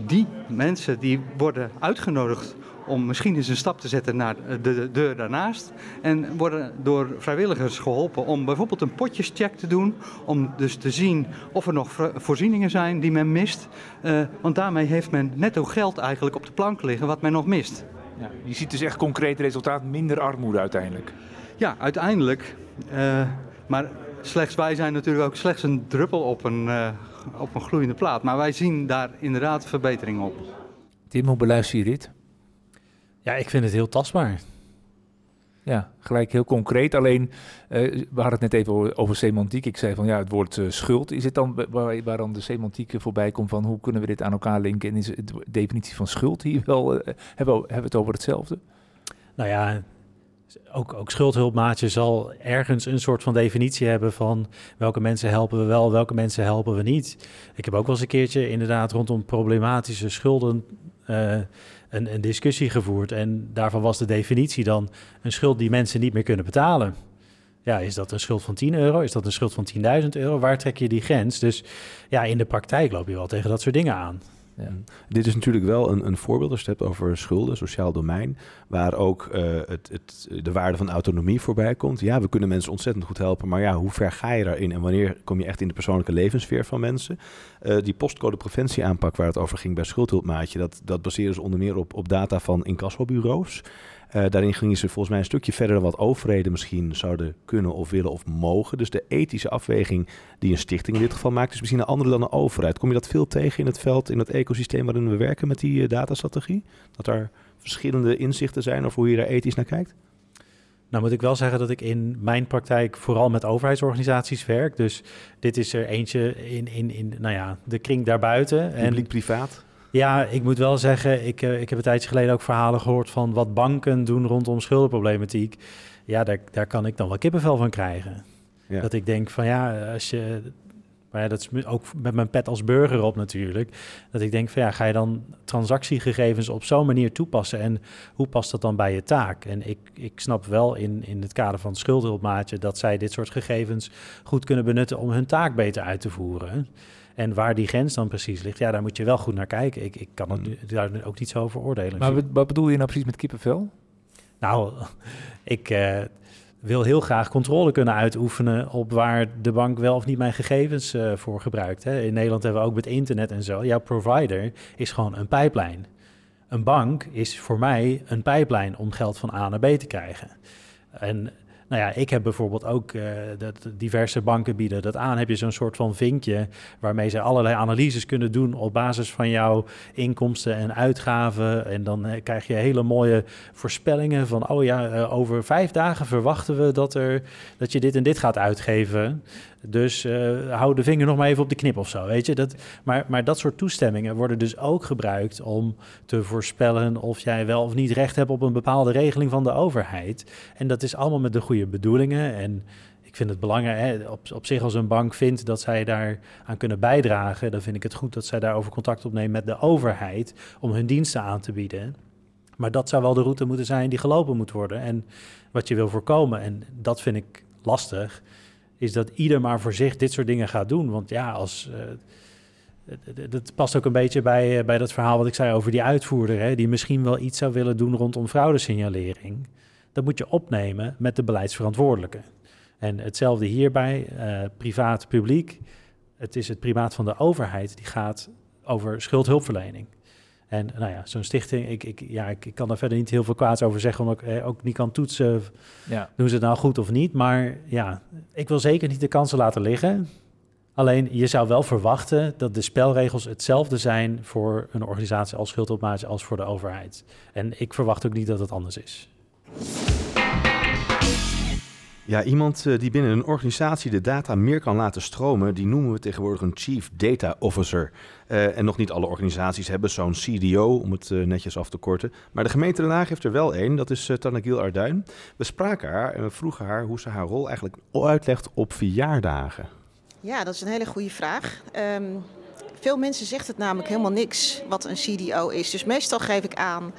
die mensen die worden uitgenodigd om misschien eens een stap te zetten naar de deur daarnaast en worden door vrijwilligers geholpen om bijvoorbeeld een potjescheck te doen, om dus te zien of er nog voorzieningen zijn die men mist, uh, want daarmee heeft men netto geld eigenlijk op de plank liggen wat men nog mist. Ja, je ziet dus echt concreet resultaat, minder armoede uiteindelijk. Ja, uiteindelijk, uh, maar slechts wij zijn natuurlijk ook slechts een druppel op een, uh, op een gloeiende plaat, maar wij zien daar inderdaad verbetering op. Tim, hoe beluister je dit? Ja, ik vind het heel tastbaar. Ja, gelijk heel concreet. Alleen, uh, we hadden het net even over semantiek. Ik zei van ja, het woord uh, schuld. Is het dan waar, waar dan de semantiek voorbij komt van hoe kunnen we dit aan elkaar linken? En is de definitie van schuld hier wel, uh, hebben, we, hebben we het over hetzelfde? Nou ja, ook, ook schuldhulpmaatje zal ergens een soort van definitie hebben van welke mensen helpen we wel, welke mensen helpen we niet. Ik heb ook wel eens een keertje inderdaad rondom problematische schulden Uh, Een, een discussie gevoerd en daarvan was de definitie dan een schuld die mensen niet meer kunnen betalen. Ja, is dat een schuld van tien euro? Is dat een schuld van tienduizend euro? Waar trek je die grens? Dus ja, in de praktijk loop je wel tegen dat soort dingen aan. Ja. Dit is natuurlijk wel een, een voorbeeld als je het hebt over schulden, sociaal domein, waar ook uh, het, het, de waarde van autonomie voorbij komt. Ja, we kunnen mensen ontzettend goed helpen, maar ja, hoe ver ga je daarin en wanneer kom je echt in de persoonlijke levenssfeer van mensen? Uh, die postcode preventieaanpak waar het over ging bij Schuldhulpmaatje, dat, dat baseert dus onder meer op, op data van incassobureaus. Uh, daarin gingen ze volgens mij een stukje verder dan wat overheden misschien zouden kunnen of willen of mogen. Dus de ethische afweging die een stichting in dit geval maakt is misschien een andere dan een overheid. Kom je dat veel tegen in het veld, in het ecosysteem waarin we werken met die uh, datastrategie? Dat daar verschillende inzichten zijn of hoe je daar ethisch naar kijkt? Nou moet ik wel zeggen dat ik in mijn praktijk vooral met overheidsorganisaties werk. Dus dit is er eentje in, in, in nou ja, de kring daarbuiten. Publiek-privaat? Ja, ik moet wel zeggen, ik, ik heb een tijdje geleden ook verhalen gehoord van wat banken doen rondom schuldenproblematiek. Ja, daar, daar kan ik dan wel kippenvel van krijgen. Ja. Dat ik denk van ja, als je... Maar ja, dat is ook met mijn pet als burger op natuurlijk. Dat ik denk van ja, ga je dan transactiegegevens op zo'n manier toepassen? En hoe past dat dan bij je taak? En ik, ik snap wel in, in het kader van het Schuldhulpmaatje dat zij dit soort gegevens goed kunnen benutten om hun taak beter uit te voeren. En waar die grens dan precies ligt, ja, daar moet je wel goed naar kijken. Ik, ik kan het, daar ook niet zo over oordelen. Maar wat bedoel je nou precies met kippenvel? Nou, ik... Uh, wil heel graag controle kunnen uitoefenen op waar de bank wel of niet mijn gegevens uh, voor gebruikt. Hè. In Nederland hebben we ook met internet en zo. Jouw provider is gewoon een pijplijn. Een bank is voor mij een pijplijn om geld van A naar B te krijgen. En nou ja, ik heb bijvoorbeeld ook, uh, dat diverse banken bieden dat aan. Heb je zo'n soort van vinkje waarmee ze allerlei analyses kunnen doen op basis van jouw inkomsten en uitgaven. En dan uh, krijg je hele mooie voorspellingen van, oh ja, uh, over vijf dagen verwachten we dat, er, dat je dit en dit gaat uitgeven. Dus uh, hou de vinger nog maar even op de knip of zo, weet je. Dat, maar, maar dat soort toestemmingen worden dus ook gebruikt om te voorspellen of jij wel of niet recht hebt op een bepaalde regeling van de overheid. En dat is allemaal met de goede bedoelingen. En ik vind het belangrijk, hè, op, op zich als een bank vindt dat zij daar aan kunnen bijdragen, dan vind ik het goed dat zij daarover contact opnemen met de overheid om hun diensten aan te bieden. Maar dat zou wel de route moeten zijn die gelopen moet worden. En wat je wil voorkomen, en dat vind ik lastig, is dat ieder maar voor zich dit soort dingen gaat doen. Want ja, als... Uh, dat past ook een beetje bij, uh, bij dat verhaal wat ik zei over die uitvoerder, hè, die misschien wel iets zou willen doen rondom fraudesignalering. Dat moet je opnemen met de beleidsverantwoordelijke. En hetzelfde hierbij, uh, privaat, publiek. Het is het primaat van de overheid, die gaat over schuldhulpverlening. En nou ja, zo'n stichting, ik, ik, ja, ik, ik kan daar verder niet heel veel kwaads over zeggen, omdat ik eh, ook niet kan toetsen, ja. Doen ze het nou goed of niet. Maar ja, ik wil zeker niet de kansen laten liggen. Alleen je zou wel verwachten dat de spelregels hetzelfde zijn voor een organisatie als Schuldhulpmaatje als voor de overheid. En ik verwacht ook niet dat het anders is. Ja, iemand die binnen een organisatie de data meer kan laten stromen, die noemen we tegenwoordig een Chief Data Officer. Uh, en nog niet alle organisaties hebben zo'n C D O, om het uh, netjes af te korten. Maar de gemeente Den Haag heeft er wel één, dat is uh, Tanagiel Arduin. We spraken haar en we vroegen haar hoe ze haar rol eigenlijk uitlegt op verjaardagen. Ja, dat is een hele goede vraag. Um, veel mensen zegt het namelijk helemaal niks wat een C D O is. Dus meestal geef ik aan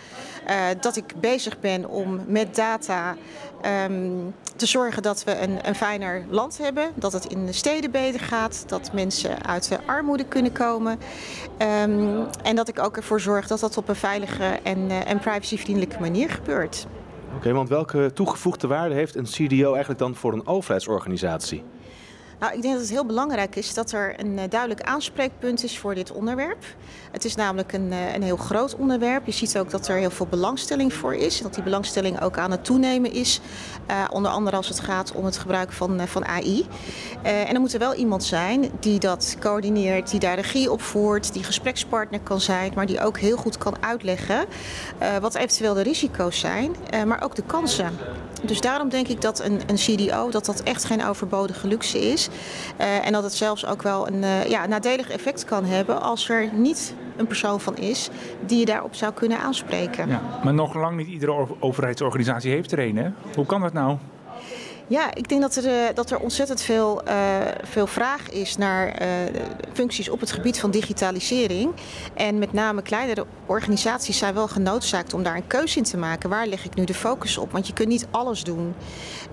uh, dat ik bezig ben om met data... Um, te zorgen dat we een, een fijner land hebben, dat het in de steden beter gaat, dat mensen uit de armoede kunnen komen um, en dat ik ook ervoor zorg dat dat op een veilige en, uh, en privacyvriendelijke manier gebeurt. Oké, okay, want welke toegevoegde waarde heeft een C D O eigenlijk dan voor een overheidsorganisatie? Nou, ik denk dat het heel belangrijk is dat er een uh, duidelijk aanspreekpunt is voor dit onderwerp. Het is namelijk een, uh, een heel groot onderwerp. Je ziet ook dat er heel veel belangstelling voor is. En dat die belangstelling ook aan het toenemen is. Uh, onder andere als het gaat om het gebruik van, uh, van A I. Uh, en er moet er wel iemand zijn die dat coördineert, die daar regie op voert, die gesprekspartner kan zijn, maar die ook heel goed kan uitleggen uh, wat eventueel de risico's zijn, uh, maar ook de kansen. Dus daarom denk ik dat een, een C D O dat dat echt geen overbodige luxe is. Uh, en dat het zelfs ook wel een uh, ja, nadelig effect kan hebben als er niet een persoon van is die je daarop zou kunnen aanspreken. Ja, maar nog lang niet iedere overheidsorganisatie heeft er een, hè? Hoe kan dat nou? Ja, ik denk dat er, dat er ontzettend veel, uh, veel vraag is naar uh, functies op het gebied van digitalisering. En met name kleinere organisaties zijn wel genoodzaakt om daar een keuze in te maken. Waar leg ik nu de focus op? Want je kunt niet alles doen.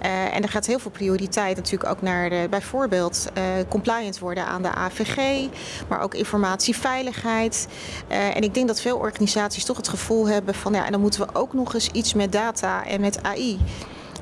Uh, en er gaat heel veel prioriteit natuurlijk ook naar uh, bijvoorbeeld uh, compliant worden aan de A V G. Maar ook informatieveiligheid. Uh, en ik denk dat veel organisaties toch het gevoel hebben van ja, en dan moeten we ook nog eens iets met data en met A I.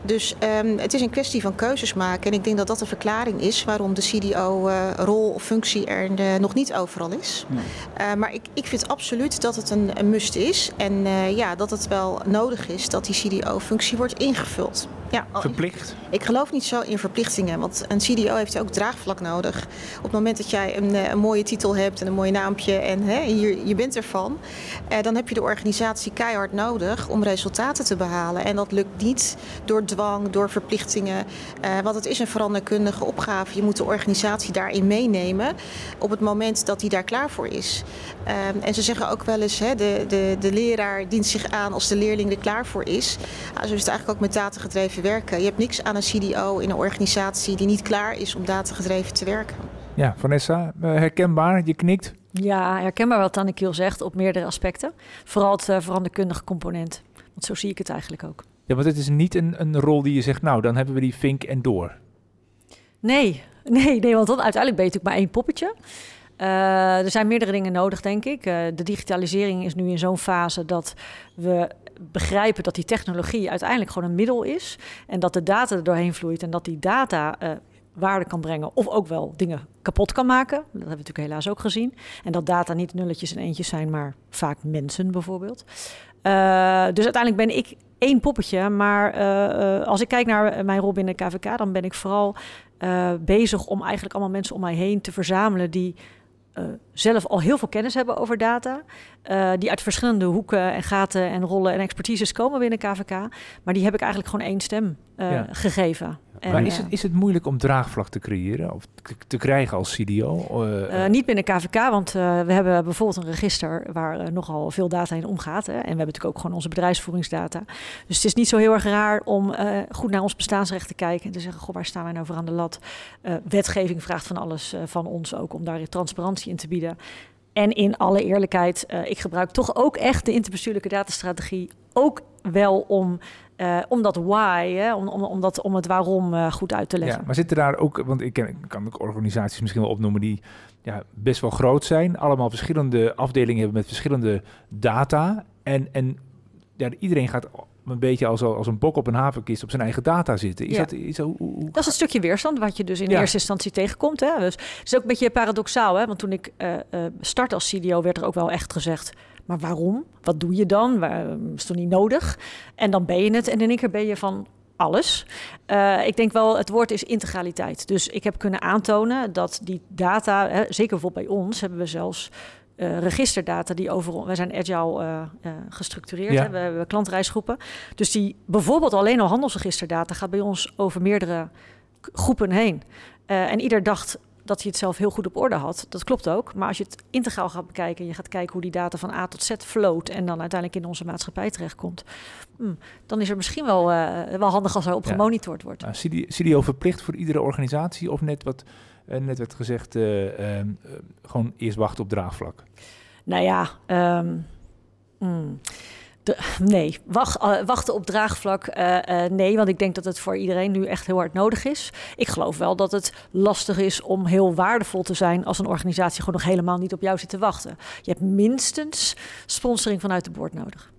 Dus um, het is een kwestie van keuzes maken. En ik denk dat dat de verklaring is waarom de C D O-rol uh, of functie er uh, nog niet overal is. Nee. Uh, maar ik, ik vind absoluut dat het een, een must is. En uh, ja, dat het wel nodig is dat die C D O-functie wordt ingevuld. Ja, verplicht? Ik geloof niet zo in verplichtingen. Want een C D O heeft ook draagvlak nodig. Op het moment dat jij een, een mooie titel hebt en een mooi naampje en hè, je, je bent ervan. Uh, dan heb je de organisatie keihard nodig om resultaten te behalen. En dat lukt niet door dwang, door verplichtingen. Uh, want het is een veranderkundige opgave. Je moet de organisatie daarin meenemen op het moment dat die daar klaar voor is. Uh, en ze zeggen ook wel eens, hè, de, de, de leraar dient zich aan als de leerling er klaar voor is. Uh, zo is het eigenlijk ook met datagedreven werken. Je hebt niks aan een C D O in een organisatie die niet klaar is om datagedreven te werken. Ja, Vanessa, herkenbaar, je knikt. Ja, herkenbaar wat Tanagiel zegt op meerdere aspecten. Vooral het uh, veranderkundige component. Want zo zie ik het eigenlijk ook. Ja, want het is niet een, een rol die je zegt, nou, dan hebben we die vink en door. Nee, nee, nee, want dan uiteindelijk ben je natuurlijk maar één poppetje. Uh, er zijn meerdere dingen nodig, denk ik. Uh, de digitalisering is nu in zo'n fase dat we begrijpen dat die technologie uiteindelijk gewoon een middel is. En dat de data er doorheen vloeit en dat die data uh, waarde kan brengen of ook wel dingen kapot kan maken. Dat hebben we natuurlijk helaas ook gezien. En dat data niet nulletjes en eentjes zijn, maar vaak mensen bijvoorbeeld. Uh, dus uiteindelijk ben ik één poppetje, maar uh, als ik kijk naar mijn rol binnen de K V K, dan ben ik vooral uh, bezig om eigenlijk allemaal mensen om mij heen te verzamelen die uh, zelf al heel veel kennis hebben over data, uh, die uit verschillende hoeken en gaten en rollen en expertises komen binnen K V K, maar die heb ik eigenlijk gewoon één stem uh, ja. gegeven. En, maar is het, is het moeilijk om draagvlak te creëren of te, te krijgen als C D O? Uh, uh, niet binnen K V K, want uh, we hebben bijvoorbeeld een register waar uh, nogal veel data in omgaat. Hè? En we hebben natuurlijk ook gewoon onze bedrijfsvoeringsdata. Dus het is niet zo heel erg raar om uh, goed naar ons bestaansrecht te kijken en te zeggen, goh, waar staan wij nou voor aan de lat? Uh, wetgeving vraagt van alles uh, van ons ook om daar transparantie in te bieden. En in alle eerlijkheid, uh, ik gebruik toch ook echt de interbestuurlijke datastrategie ook wel om, uh, om dat why, hè, om, om, om, dat, om het waarom uh, goed uit te leggen. Ja, maar zitten daar ook, want ik, ken, ik kan ook organisaties misschien wel opnoemen die ja, best wel groot zijn, allemaal verschillende afdelingen hebben met verschillende data en, en ja, iedereen gaat een beetje als, als een bok op een havenkist op zijn eigen data zitten. Is ja. dat, is dat, hoe, hoe... dat is een stukje weerstand wat je dus in ja. eerste instantie tegenkomt. Hè? Dus het is ook een beetje paradoxaal, hè? Want toen ik uh, startte als C D O werd er ook wel echt gezegd, maar waarom? Wat doe je dan? Waarom is het niet nodig? En dan ben je het en in één keer ben je van alles. Uh, ik denk wel, het woord is integraliteit. Dus ik heb kunnen aantonen dat die data, hè, zeker bijvoorbeeld bij ons, hebben we zelfs Uh, registerdata die overal. Wij zijn agile uh, uh, gestructureerd. Ja. Hè? We hebben klantreisgroepen. Dus die bijvoorbeeld alleen al handelsregisterdata gaat bij ons over meerdere k- groepen heen. Uh, en ieder dacht dat hij het zelf heel goed op orde had. Dat klopt ook. Maar als je het integraal gaat bekijken en je gaat kijken hoe die data van A tot Z floot en dan uiteindelijk in onze maatschappij terechtkomt, hmm, dan is er misschien wel, uh, wel handig als er op ja. gemonitord wordt. Nou, C D O verplicht voor iedere organisatie of net wat. En net werd gezegd, uh, uh, uh, gewoon eerst wachten op draagvlak. Nou ja, um, mm, de, nee, wacht, uh, wachten op draagvlak, uh, uh, nee. Want ik denk dat het voor iedereen nu echt heel hard nodig is. Ik geloof wel dat het lastig is om heel waardevol te zijn als een organisatie gewoon nog helemaal niet op jou zit te wachten. Je hebt minstens sponsoring vanuit de board nodig.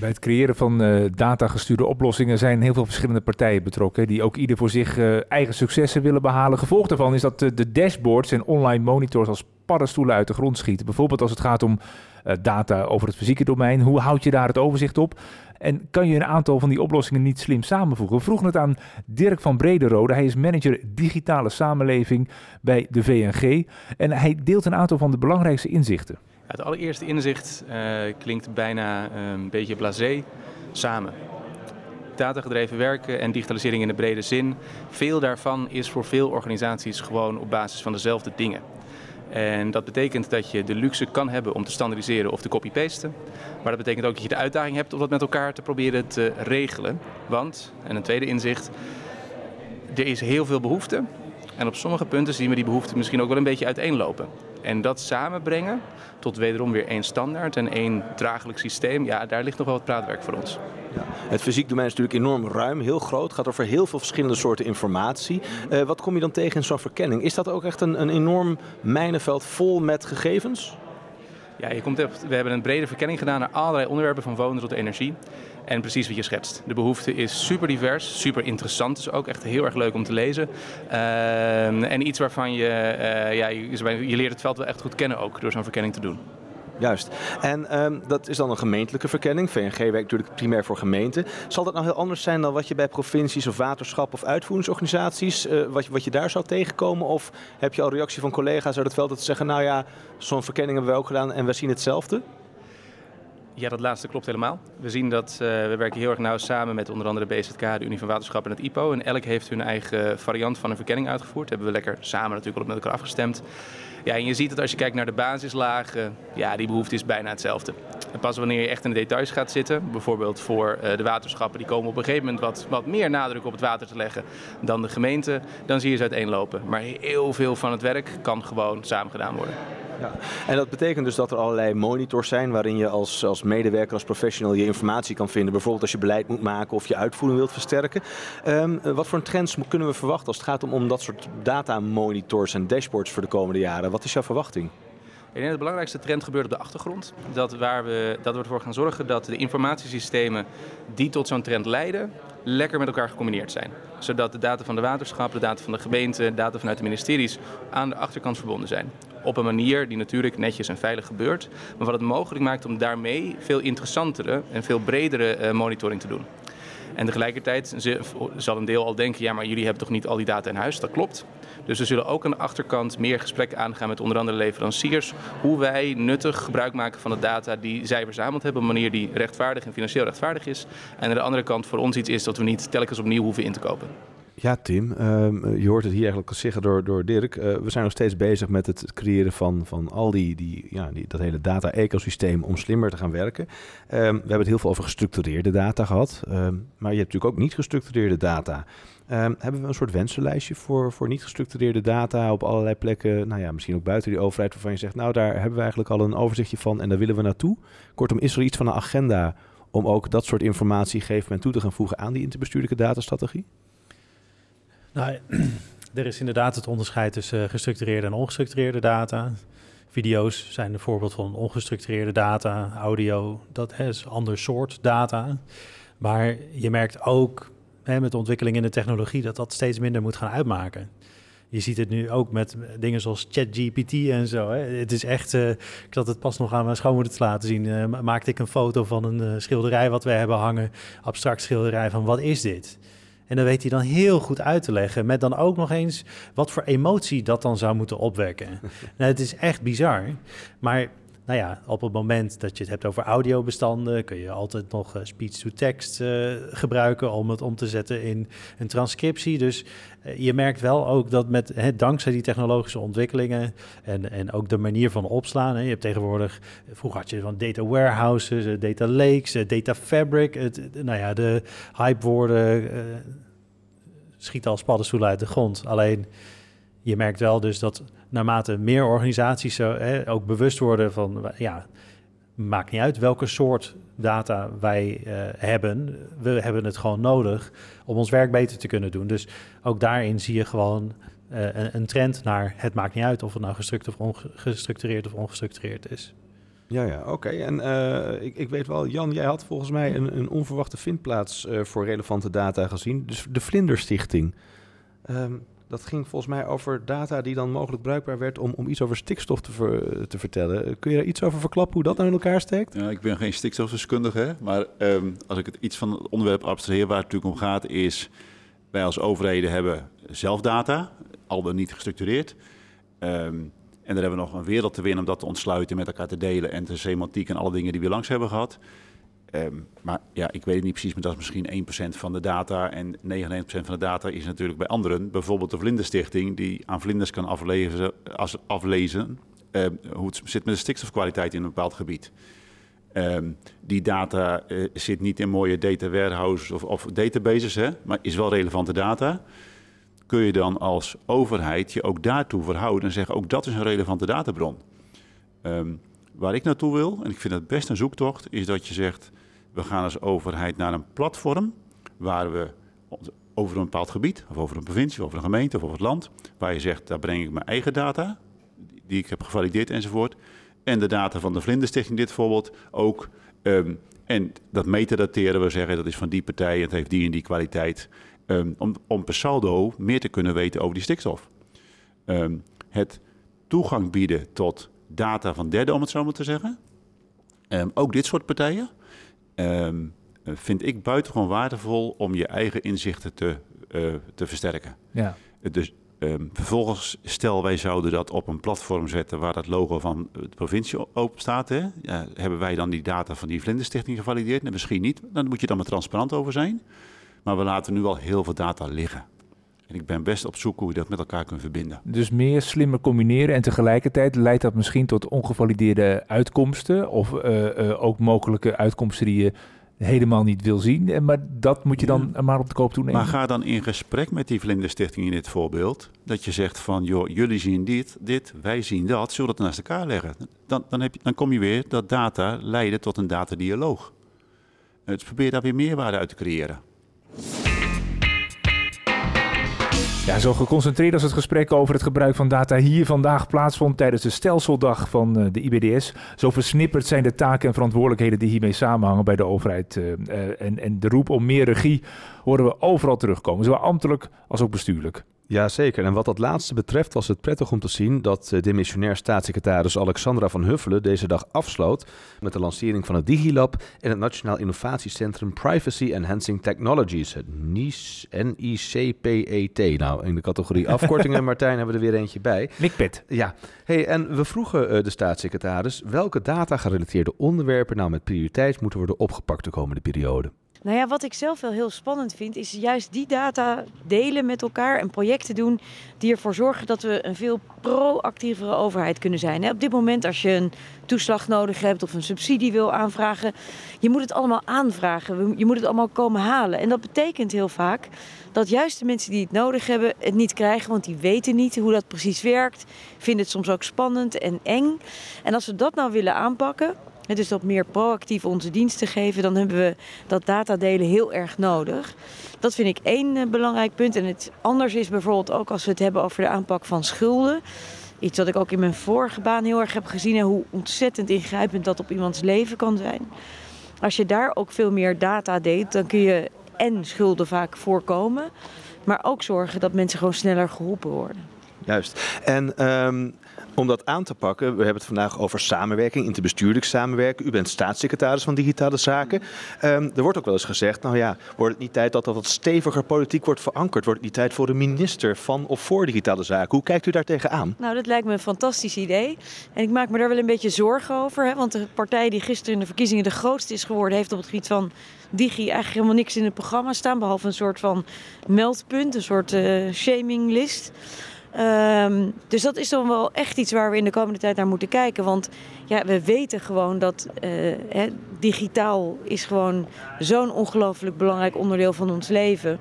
Bij het creëren van uh, datagestuurde oplossingen zijn heel veel verschillende partijen betrokken, die ook ieder voor zich uh, eigen successen willen behalen. Gevolg daarvan is dat uh, de dashboards en online monitors als paddenstoelen uit de grond schieten. Bijvoorbeeld als het gaat om uh, data over het fysieke domein. Hoe houd je daar het overzicht op? En kan je een aantal van die oplossingen niet slim samenvoegen? We vroegen het aan Dirk van Brederode. Hij is manager digitale samenleving bij de V N G. En hij deelt een aantal van de belangrijkste inzichten. Het allereerste inzicht uh, klinkt bijna uh, een beetje blasé, samen. Datagedreven werken en digitalisering in de brede zin. Veel daarvan is voor veel organisaties gewoon op basis van dezelfde dingen. En dat betekent dat je de luxe kan hebben om te standaardiseren of te copy-pasten. Maar dat betekent ook dat je de uitdaging hebt om dat met elkaar te proberen te regelen. Want, en een tweede inzicht, er is heel veel behoefte. En op sommige punten zien we die behoeften misschien ook wel een beetje uiteenlopen. En dat samenbrengen tot wederom weer één standaard en één draaglijk systeem, ja, daar ligt nog wel wat praatwerk voor ons. Ja. Het fysiek domein is natuurlijk enorm ruim, heel groot, gaat over heel veel verschillende soorten informatie. Uh, wat kom je dan tegen in zo'n verkenning? Is dat ook echt een, een enorm mijnenveld vol met gegevens? Ja, je komt op, we hebben een brede verkenning gedaan naar allerlei onderwerpen van wonen tot energie. En precies wat je schetst. De behoefte is super divers, super interessant. Dus ook echt heel erg leuk om te lezen. Uh, en iets waarvan je, uh, ja, je, je leert het veld wel echt goed kennen ook door zo'n verkenning te doen. Juist. En um, dat is dan een gemeentelijke verkenning. V N G werkt natuurlijk primair voor gemeenten. Zal dat nou heel anders zijn dan wat je bij provincies of waterschap of uitvoeringsorganisaties, uh, wat, je, wat je daar zou tegenkomen? Of heb je al reactie van collega's uit het veld dat ze zeggen, nou ja, zo'n verkenning hebben we ook gedaan en we zien hetzelfde? Ja, dat laatste klopt helemaal. We zien dat uh, we werken heel erg nauw samen met onder andere de B Z K, de Unie van Waterschap en het I P O. En elk heeft hun eigen variant van een verkenning uitgevoerd. Dat hebben we lekker samen natuurlijk al met elkaar afgestemd. Ja, en je ziet dat als je kijkt naar de basislagen, ja, die behoefte is bijna hetzelfde. En pas wanneer je echt in de details gaat zitten, bijvoorbeeld voor de waterschappen, die komen op een gegeven moment wat, wat meer nadruk op het water te leggen dan de gemeente, dan zie je ze uiteenlopen. Maar heel veel van het werk kan gewoon samen gedaan worden. Ja. En dat betekent dus dat er allerlei monitors zijn waarin je als, als medewerker, als professional je informatie kan vinden. Bijvoorbeeld als je beleid moet maken of je uitvoering wilt versterken. Um, wat voor trends kunnen we verwachten als het gaat om, om dat soort datamonitors en dashboards voor de komende jaren? Wat is jouw verwachting? Ik denk dat de belangrijkste trend gebeurt op de achtergrond. Dat, waar we, dat we ervoor gaan zorgen dat de informatiesystemen die tot zo'n trend leiden, lekker met elkaar gecombineerd zijn. Zodat de data van de waterschap, de data van de gemeente, data vanuit de ministeries aan de achterkant verbonden zijn. Op een manier die natuurlijk netjes en veilig gebeurt. Maar wat het mogelijk maakt om daarmee veel interessantere en veel bredere monitoring te doen. En tegelijkertijd zal een deel al denken, ja, maar jullie hebben toch niet al die data in huis? Dat klopt. Dus we zullen ook aan de achterkant meer gesprek aangaan met onder andere leveranciers. Hoe wij nuttig gebruik maken van de data die zij verzameld hebben. Op een manier die rechtvaardig en financieel rechtvaardig is. En aan de andere kant voor ons iets is dat we niet telkens opnieuw hoeven in te kopen. Ja, Tim, um, je hoort het hier eigenlijk al zeggen door, door Dirk. Uh, we zijn nog steeds bezig met het creëren van, van al die, die, ja, die, dat hele data-ecosysteem om slimmer te gaan werken. Um, we hebben het heel veel over gestructureerde data gehad. Um, maar je hebt natuurlijk ook niet gestructureerde data. Um, hebben we een soort wensenlijstje voor, voor niet gestructureerde data op allerlei plekken? Nou ja, misschien ook buiten die overheid waarvan je zegt, nou daar hebben we eigenlijk al een overzichtje van en daar willen we naartoe. Kortom, is er iets van een agenda om ook dat soort informatie op een gegeven moment toe te gaan voegen aan die interbestuurlijke datastrategie? Nou, er is inderdaad het onderscheid tussen gestructureerde en ongestructureerde data. Video's zijn een voorbeeld van ongestructureerde data. Audio, dat is een ander soort data. Maar je merkt ook hè, met de ontwikkeling in de technologie dat dat steeds minder moet gaan uitmaken. Je ziet het nu ook met dingen zoals ChatGPT en zo. Hè. Het is echt, uh, ik had het pas nog aan mijn schoonmoeder te laten zien. Uh, maakte ik een foto van een uh, schilderij wat we hebben hangen. Abstract schilderij van wat is dit? En dan weet hij dan heel goed uit te leggen. Met dan ook nog eens wat voor emotie dat dan zou moeten opwekken. Nou, het is echt bizar. Maar nou ja, op het moment dat je het hebt over audiobestanden, kun je altijd nog speech-to-text uh, gebruiken om het om te zetten in een transcriptie. Dus uh, je merkt wel ook dat met, hè, dankzij die technologische ontwikkelingen en, en ook de manier van opslaan. Hè, je hebt tegenwoordig, vroeger had je van data warehouses, uh, data lakes, uh, data fabric. Het, nou ja, de hypewoorden uh, schieten als paddenstoelen uit de grond. Alleen je merkt wel dus dat naarmate meer organisaties zo, hè, ook bewust worden van, ja, maakt niet uit welke soort data wij uh, hebben. We hebben het gewoon nodig om ons werk beter te kunnen doen. Dus ook daarin zie je gewoon uh, een, een trend naar het maakt niet uit of het nou gestructureerd of, onge- gestructureerd of ongestructureerd is. Ja, ja, oké. Okay. En uh, ik, ik weet wel, Jan, jij had volgens mij een, een onverwachte vindplaats uh, voor relevante data gezien. Dus de Vlinderstichting. Um, Dat ging volgens mij over data die dan mogelijk bruikbaar werd om, om iets over stikstof te, ver, te vertellen. Kun je daar iets over verklappen hoe dat nou in elkaar steekt? Ja, ik ben geen stikstofdeskundige, maar um, als ik het iets van het onderwerp abstraheer, waar het natuurlijk om gaat, is wij als overheden hebben zelf data, al dan niet gestructureerd. Um, en daar hebben we nog een wereld te winnen om dat te ontsluiten, met elkaar te delen en de semantiek en alle dingen die we langs hebben gehad. Um, maar ja, ik weet het niet precies, maar dat is misschien één procent van de data en negenennegentig procent van de data is natuurlijk bij anderen. Bijvoorbeeld de Vlinderstichting, die aan vlinders kan aflezen, als, aflezen um, hoe het zit met de stikstofkwaliteit in een bepaald gebied. Um, die data uh, zit niet in mooie data warehouses of, of databases, hè, maar is wel relevante data. Kun je dan als overheid je ook daartoe verhouden en zeggen, ook dat is een relevante databron. Um, waar ik naartoe wil, en ik vind dat best een zoektocht, is dat je zegt, we gaan als overheid naar een platform waar we over een bepaald gebied, of over een provincie, of over een gemeente, of over het land, waar je zegt, daar breng ik mijn eigen data, die ik heb gevalideerd enzovoort, en de data van de Vlinderstichting, dit voorbeeld, ook. Um, en dat mee te dateren, we zeggen dat is van die partij, het heeft die en die kwaliteit. Um, om, om per saldo meer te kunnen weten over die stikstof. Um, het toegang bieden tot data van derden, om het zo maar te zeggen. Um, ook dit soort partijen um, vind ik buitengewoon waardevol om je eigen inzichten te, uh, te versterken. Ja. Dus um, vervolgens, stel wij zouden dat op een platform zetten waar dat logo van de provincie open staat. Hè? Ja, hebben wij dan die data van die Vlinderstichting gevalideerd? Nee, misschien niet, dan moet je dan maar transparant over zijn. Maar we laten nu al heel veel data liggen. En ik ben best op zoek hoe je dat met elkaar kunt verbinden. Dus meer slimmer combineren en tegelijkertijd leidt dat misschien tot ongevalideerde uitkomsten. Of uh, uh, ook mogelijke uitkomsten die je helemaal niet wil zien. En, maar dat moet je dan ja. maar op de koop toenemen. Maar ga dan in gesprek met die Vlinderstichting in dit voorbeeld. Dat je zegt van, joh, jullie zien dit, dit, wij zien dat. Zullen we dat naast elkaar leggen? Dan, dan, heb je, dan kom je weer dat data leiden tot een datadialoog. Dus probeer daar weer meerwaarde uit te creëren. Ja, zo geconcentreerd als het gesprek over het gebruik van data hier vandaag plaatsvond tijdens de Stelseldag van de I B D S. Zo versnipperd zijn de taken en verantwoordelijkheden die hiermee samenhangen bij de overheid. Uh, en, en de roep om meer regie horen we overal terugkomen, zowel ambtelijk als ook bestuurlijk. Jazeker, en wat dat laatste betreft was het prettig om te zien dat demissionair staatssecretaris Alexandra van Huffelen deze dag afsloot met de lancering van het DigiLab en het Nationaal Innovatiecentrum Privacy Enhancing Technologies, het N I C P E T. Nou, in de categorie afkortingen, Martijn, hebben we er weer eentje bij. NICPET. Ja, hey, en we vroegen de staatssecretaris welke data-gerelateerde onderwerpen nou met prioriteit moeten worden opgepakt de komende periode. Nou ja, wat ik zelf wel heel spannend vind, is juist die data delen met elkaar en projecten doen die ervoor zorgen dat we een veel proactievere overheid kunnen zijn. Op dit moment, als je een toeslag nodig hebt of een subsidie wil aanvragen, je moet het allemaal aanvragen, je moet het allemaal komen halen. En dat betekent heel vaak dat juist de mensen die het nodig hebben het niet krijgen, want die weten niet hoe dat precies werkt, vinden het soms ook spannend en eng. En als we dat nou willen aanpakken, dus dat meer proactief onze diensten geven, dan hebben we dat datadelen heel erg nodig. Dat vind ik één belangrijk punt. En het anders is bijvoorbeeld ook als we het hebben over de aanpak van schulden. Iets wat ik ook in mijn vorige baan heel erg heb gezien en hoe ontzettend ingrijpend dat op iemands leven kan zijn. Als je daar ook veel meer data deelt, dan kun je en schulden vaak voorkomen, maar ook zorgen dat mensen gewoon sneller geholpen worden. Juist. En um, om dat aan te pakken, we hebben het vandaag over samenwerking, interbestuurlijk samenwerken. U bent staatssecretaris van Digitale Zaken. Um, er wordt ook wel eens gezegd, nou ja, wordt het niet tijd dat dat wat steviger politiek wordt verankerd? Wordt het niet tijd voor een minister van of voor Digitale Zaken? Hoe kijkt u daar tegenaan? Nou, dat lijkt me een fantastisch idee. En ik maak me daar wel een beetje zorgen over. Hè? Want de partij die gisteren in de verkiezingen de grootste is geworden, heeft op het gebied van Digi eigenlijk helemaal niks in het programma staan. Behalve een soort van meldpunt, een soort uh, shaminglist. Um, dus dat is dan wel echt iets waar we in de komende tijd naar moeten kijken. Want ja, we weten gewoon dat uh, hè, digitaal is gewoon zo'n ongelooflijk belangrijk onderdeel van ons leven.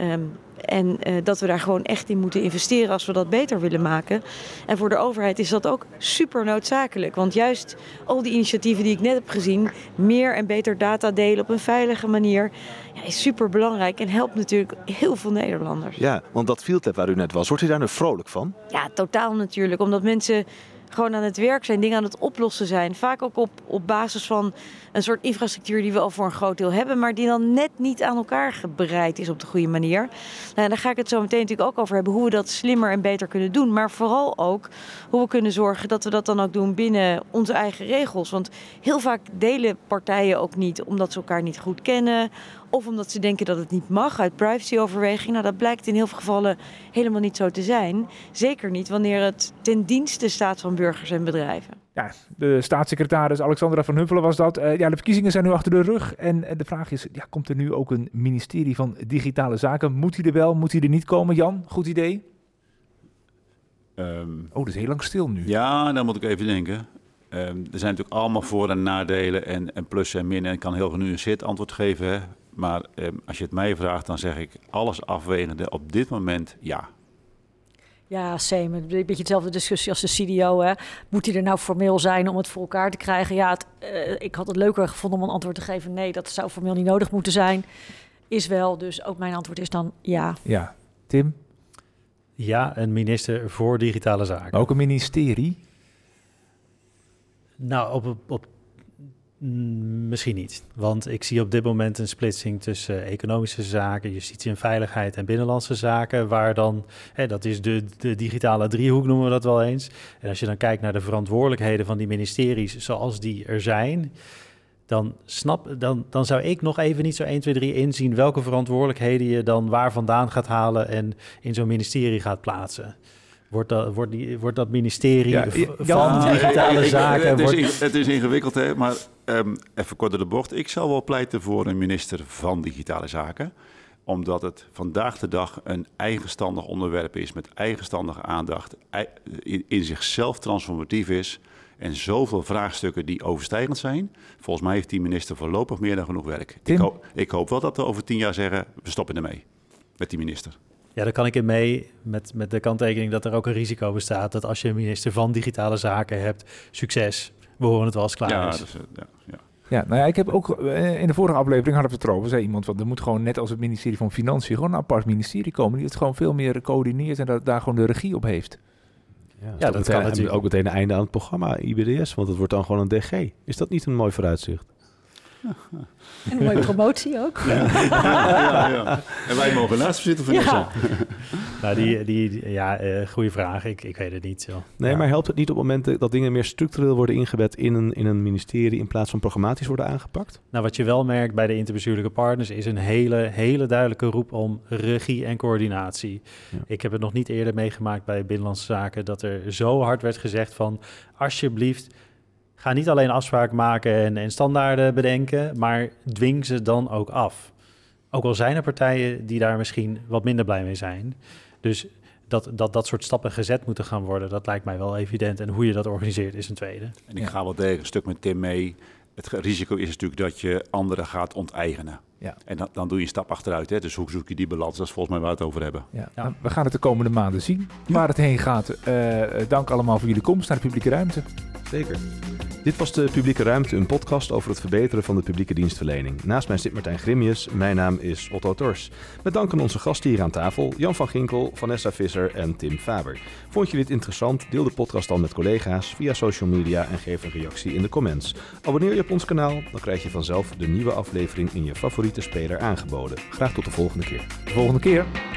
Um, en uh, dat we daar gewoon echt in moeten investeren als we dat beter willen maken. En voor de overheid is dat ook super noodzakelijk. Want juist al die initiatieven die ik net heb gezien, meer en beter data delen op een veilige manier, ja, is super belangrijk en helpt natuurlijk heel veel Nederlanders. Ja, want dat fieldlab waar u net was, wordt u daar nu vrolijk van? Ja, totaal natuurlijk. Omdat mensen gewoon aan het werk zijn, dingen aan het oplossen zijn. Vaak ook op, op basis van een soort infrastructuur die we al voor een groot deel hebben, maar die dan net niet aan elkaar gebreid is op de goede manier. Nou, en daar ga ik het zo meteen natuurlijk ook over hebben, hoe we dat slimmer en beter kunnen doen. Maar vooral ook hoe we kunnen zorgen dat we dat dan ook doen binnen onze eigen regels. Want heel vaak delen partijen ook niet, omdat ze elkaar niet goed kennen, of omdat ze denken dat het niet mag uit privacyoverweging. Nou, dat blijkt in heel veel gevallen helemaal niet zo te zijn. Zeker niet wanneer het ten dienste staat van burgers en bedrijven. Ja, de staatssecretaris Alexandra van Huffelen was dat. Uh, ja, de verkiezingen zijn nu achter de rug. En de vraag is, ja, komt er nu ook een ministerie van Digitale Zaken? Moet hij er wel, moet hij er niet komen? Jan, goed idee? Um, oh, dat is heel lang stil nu. Ja, dan moet ik even denken. Um, er zijn natuurlijk allemaal voor- en nadelen en, en plussen en minnen. En ik kan heel genuanceerd antwoord geven, hè. Maar eh, als je het mij vraagt, dan zeg ik alles afwegende op dit moment ja. Ja, same. Een beetje dezelfde discussie als de C D O. Hè? Moet hij er nou formeel zijn om het voor elkaar te krijgen? Ja, het, eh, ik had het leuker gevonden om een antwoord te geven. Nee, dat zou formeel niet nodig moeten zijn. Is wel, dus ook mijn antwoord is dan ja. Ja, Tim? Ja, een minister voor Digitale Zaken. Ook een ministerie? Nou, op, op, op misschien niet. Want ik zie op dit moment een splitsing tussen economische zaken, justitie en veiligheid en binnenlandse zaken, waar dan, hè, dat is de, de digitale driehoek noemen we dat wel eens. En als je dan kijkt naar de verantwoordelijkheden van die ministeries zoals die er zijn, dan, snap, dan, dan zou ik nog even niet zo één, twee, drie inzien welke verantwoordelijkheden je dan waar vandaan gaat halen en in zo'n ministerie gaat plaatsen. Wordt dat, wordt die, wordt dat ministerie ja, ja, van ja, digitale ik, zaken... Ik, het, wordt... is, het is ingewikkeld, hè, maar um, even kort door de bocht. Ik zou wel pleiten voor een minister van digitale zaken. Omdat het vandaag de dag een eigenstandig onderwerp is, met eigenstandige aandacht, in, in zichzelf transformatief is, en zoveel vraagstukken die overstijgend zijn. Volgens mij heeft die minister voorlopig meer dan genoeg werk. Ik hoop, ik hoop wel dat we over tien jaar zeggen, we stoppen ermee met die minister. Ja, daar kan ik in mee, met, met de kanttekening dat er ook een risico bestaat, dat als je een minister van digitale zaken hebt, succes, we horen het wel als klaar ja, is. Dus, ja, ja. ja, nou ja, ik heb ook in de vorige aflevering hadden we het erover, zei iemand, want er moet gewoon net als het ministerie van Financiën gewoon een apart ministerie komen, die het gewoon veel meer coördineert en dat daar gewoon de regie op heeft. Ja, ja dat meteen, kan natuurlijk ook meteen een einde aan het programma I B D S, want het wordt dan gewoon een D G. Is dat niet een mooi vooruitzicht? Ja. En een mooie promotie ook. Ja. Ja, ja. En wij mogen naast zitten van ja. Nou, die, die, ja, uh, goede vraag. Ik, ik weet het niet zo. Nee, ja. Maar helpt het niet op het moment dat dingen meer structureel worden ingebed in een, in een ministerie in plaats van programmatisch worden aangepakt? Nou, wat je wel merkt bij de interbestuurlijke partners is een hele, hele duidelijke roep om regie en coördinatie. Ja. Ik heb het nog niet eerder meegemaakt bij Binnenlandse Zaken dat er zo hard werd gezegd van alsjeblieft, ga niet alleen afspraken maken en, en standaarden bedenken, maar dwing ze dan ook af. Ook al zijn er partijen die daar misschien wat minder blij mee zijn. Dus dat dat, dat soort stappen gezet moeten gaan worden, dat lijkt mij wel evident. En hoe je dat organiseert is een tweede. En ik ja. ga wel degelijk een stuk met Tim mee. Het risico is natuurlijk dat je anderen gaat onteigenen. Ja. En dan, dan doe je een stap achteruit. Hè? Dus hoe zoek je die balans? Dat is volgens mij waar we het over hebben. Ja. Ja. We gaan het de komende maanden zien. Ja. Waar het heen gaat. Uh, dank allemaal voor jullie komst naar de publieke ruimte. Zeker. Dit was de Publieke Ruimte, een podcast over het verbeteren van de publieke dienstverlening. Naast mij zit Martijn Grimmes, mijn naam is Otto Tors. Met dank aan onze gasten hier aan tafel, Jan van Ginkel, Vanessa Visser en Tim Faber. Vond je dit interessant? Deel de podcast dan met collega's via social media en geef een reactie in de comments. Abonneer je op ons kanaal, dan krijg je vanzelf de nieuwe aflevering in je favoriete speler aangeboden. Graag tot de volgende keer. De volgende keer!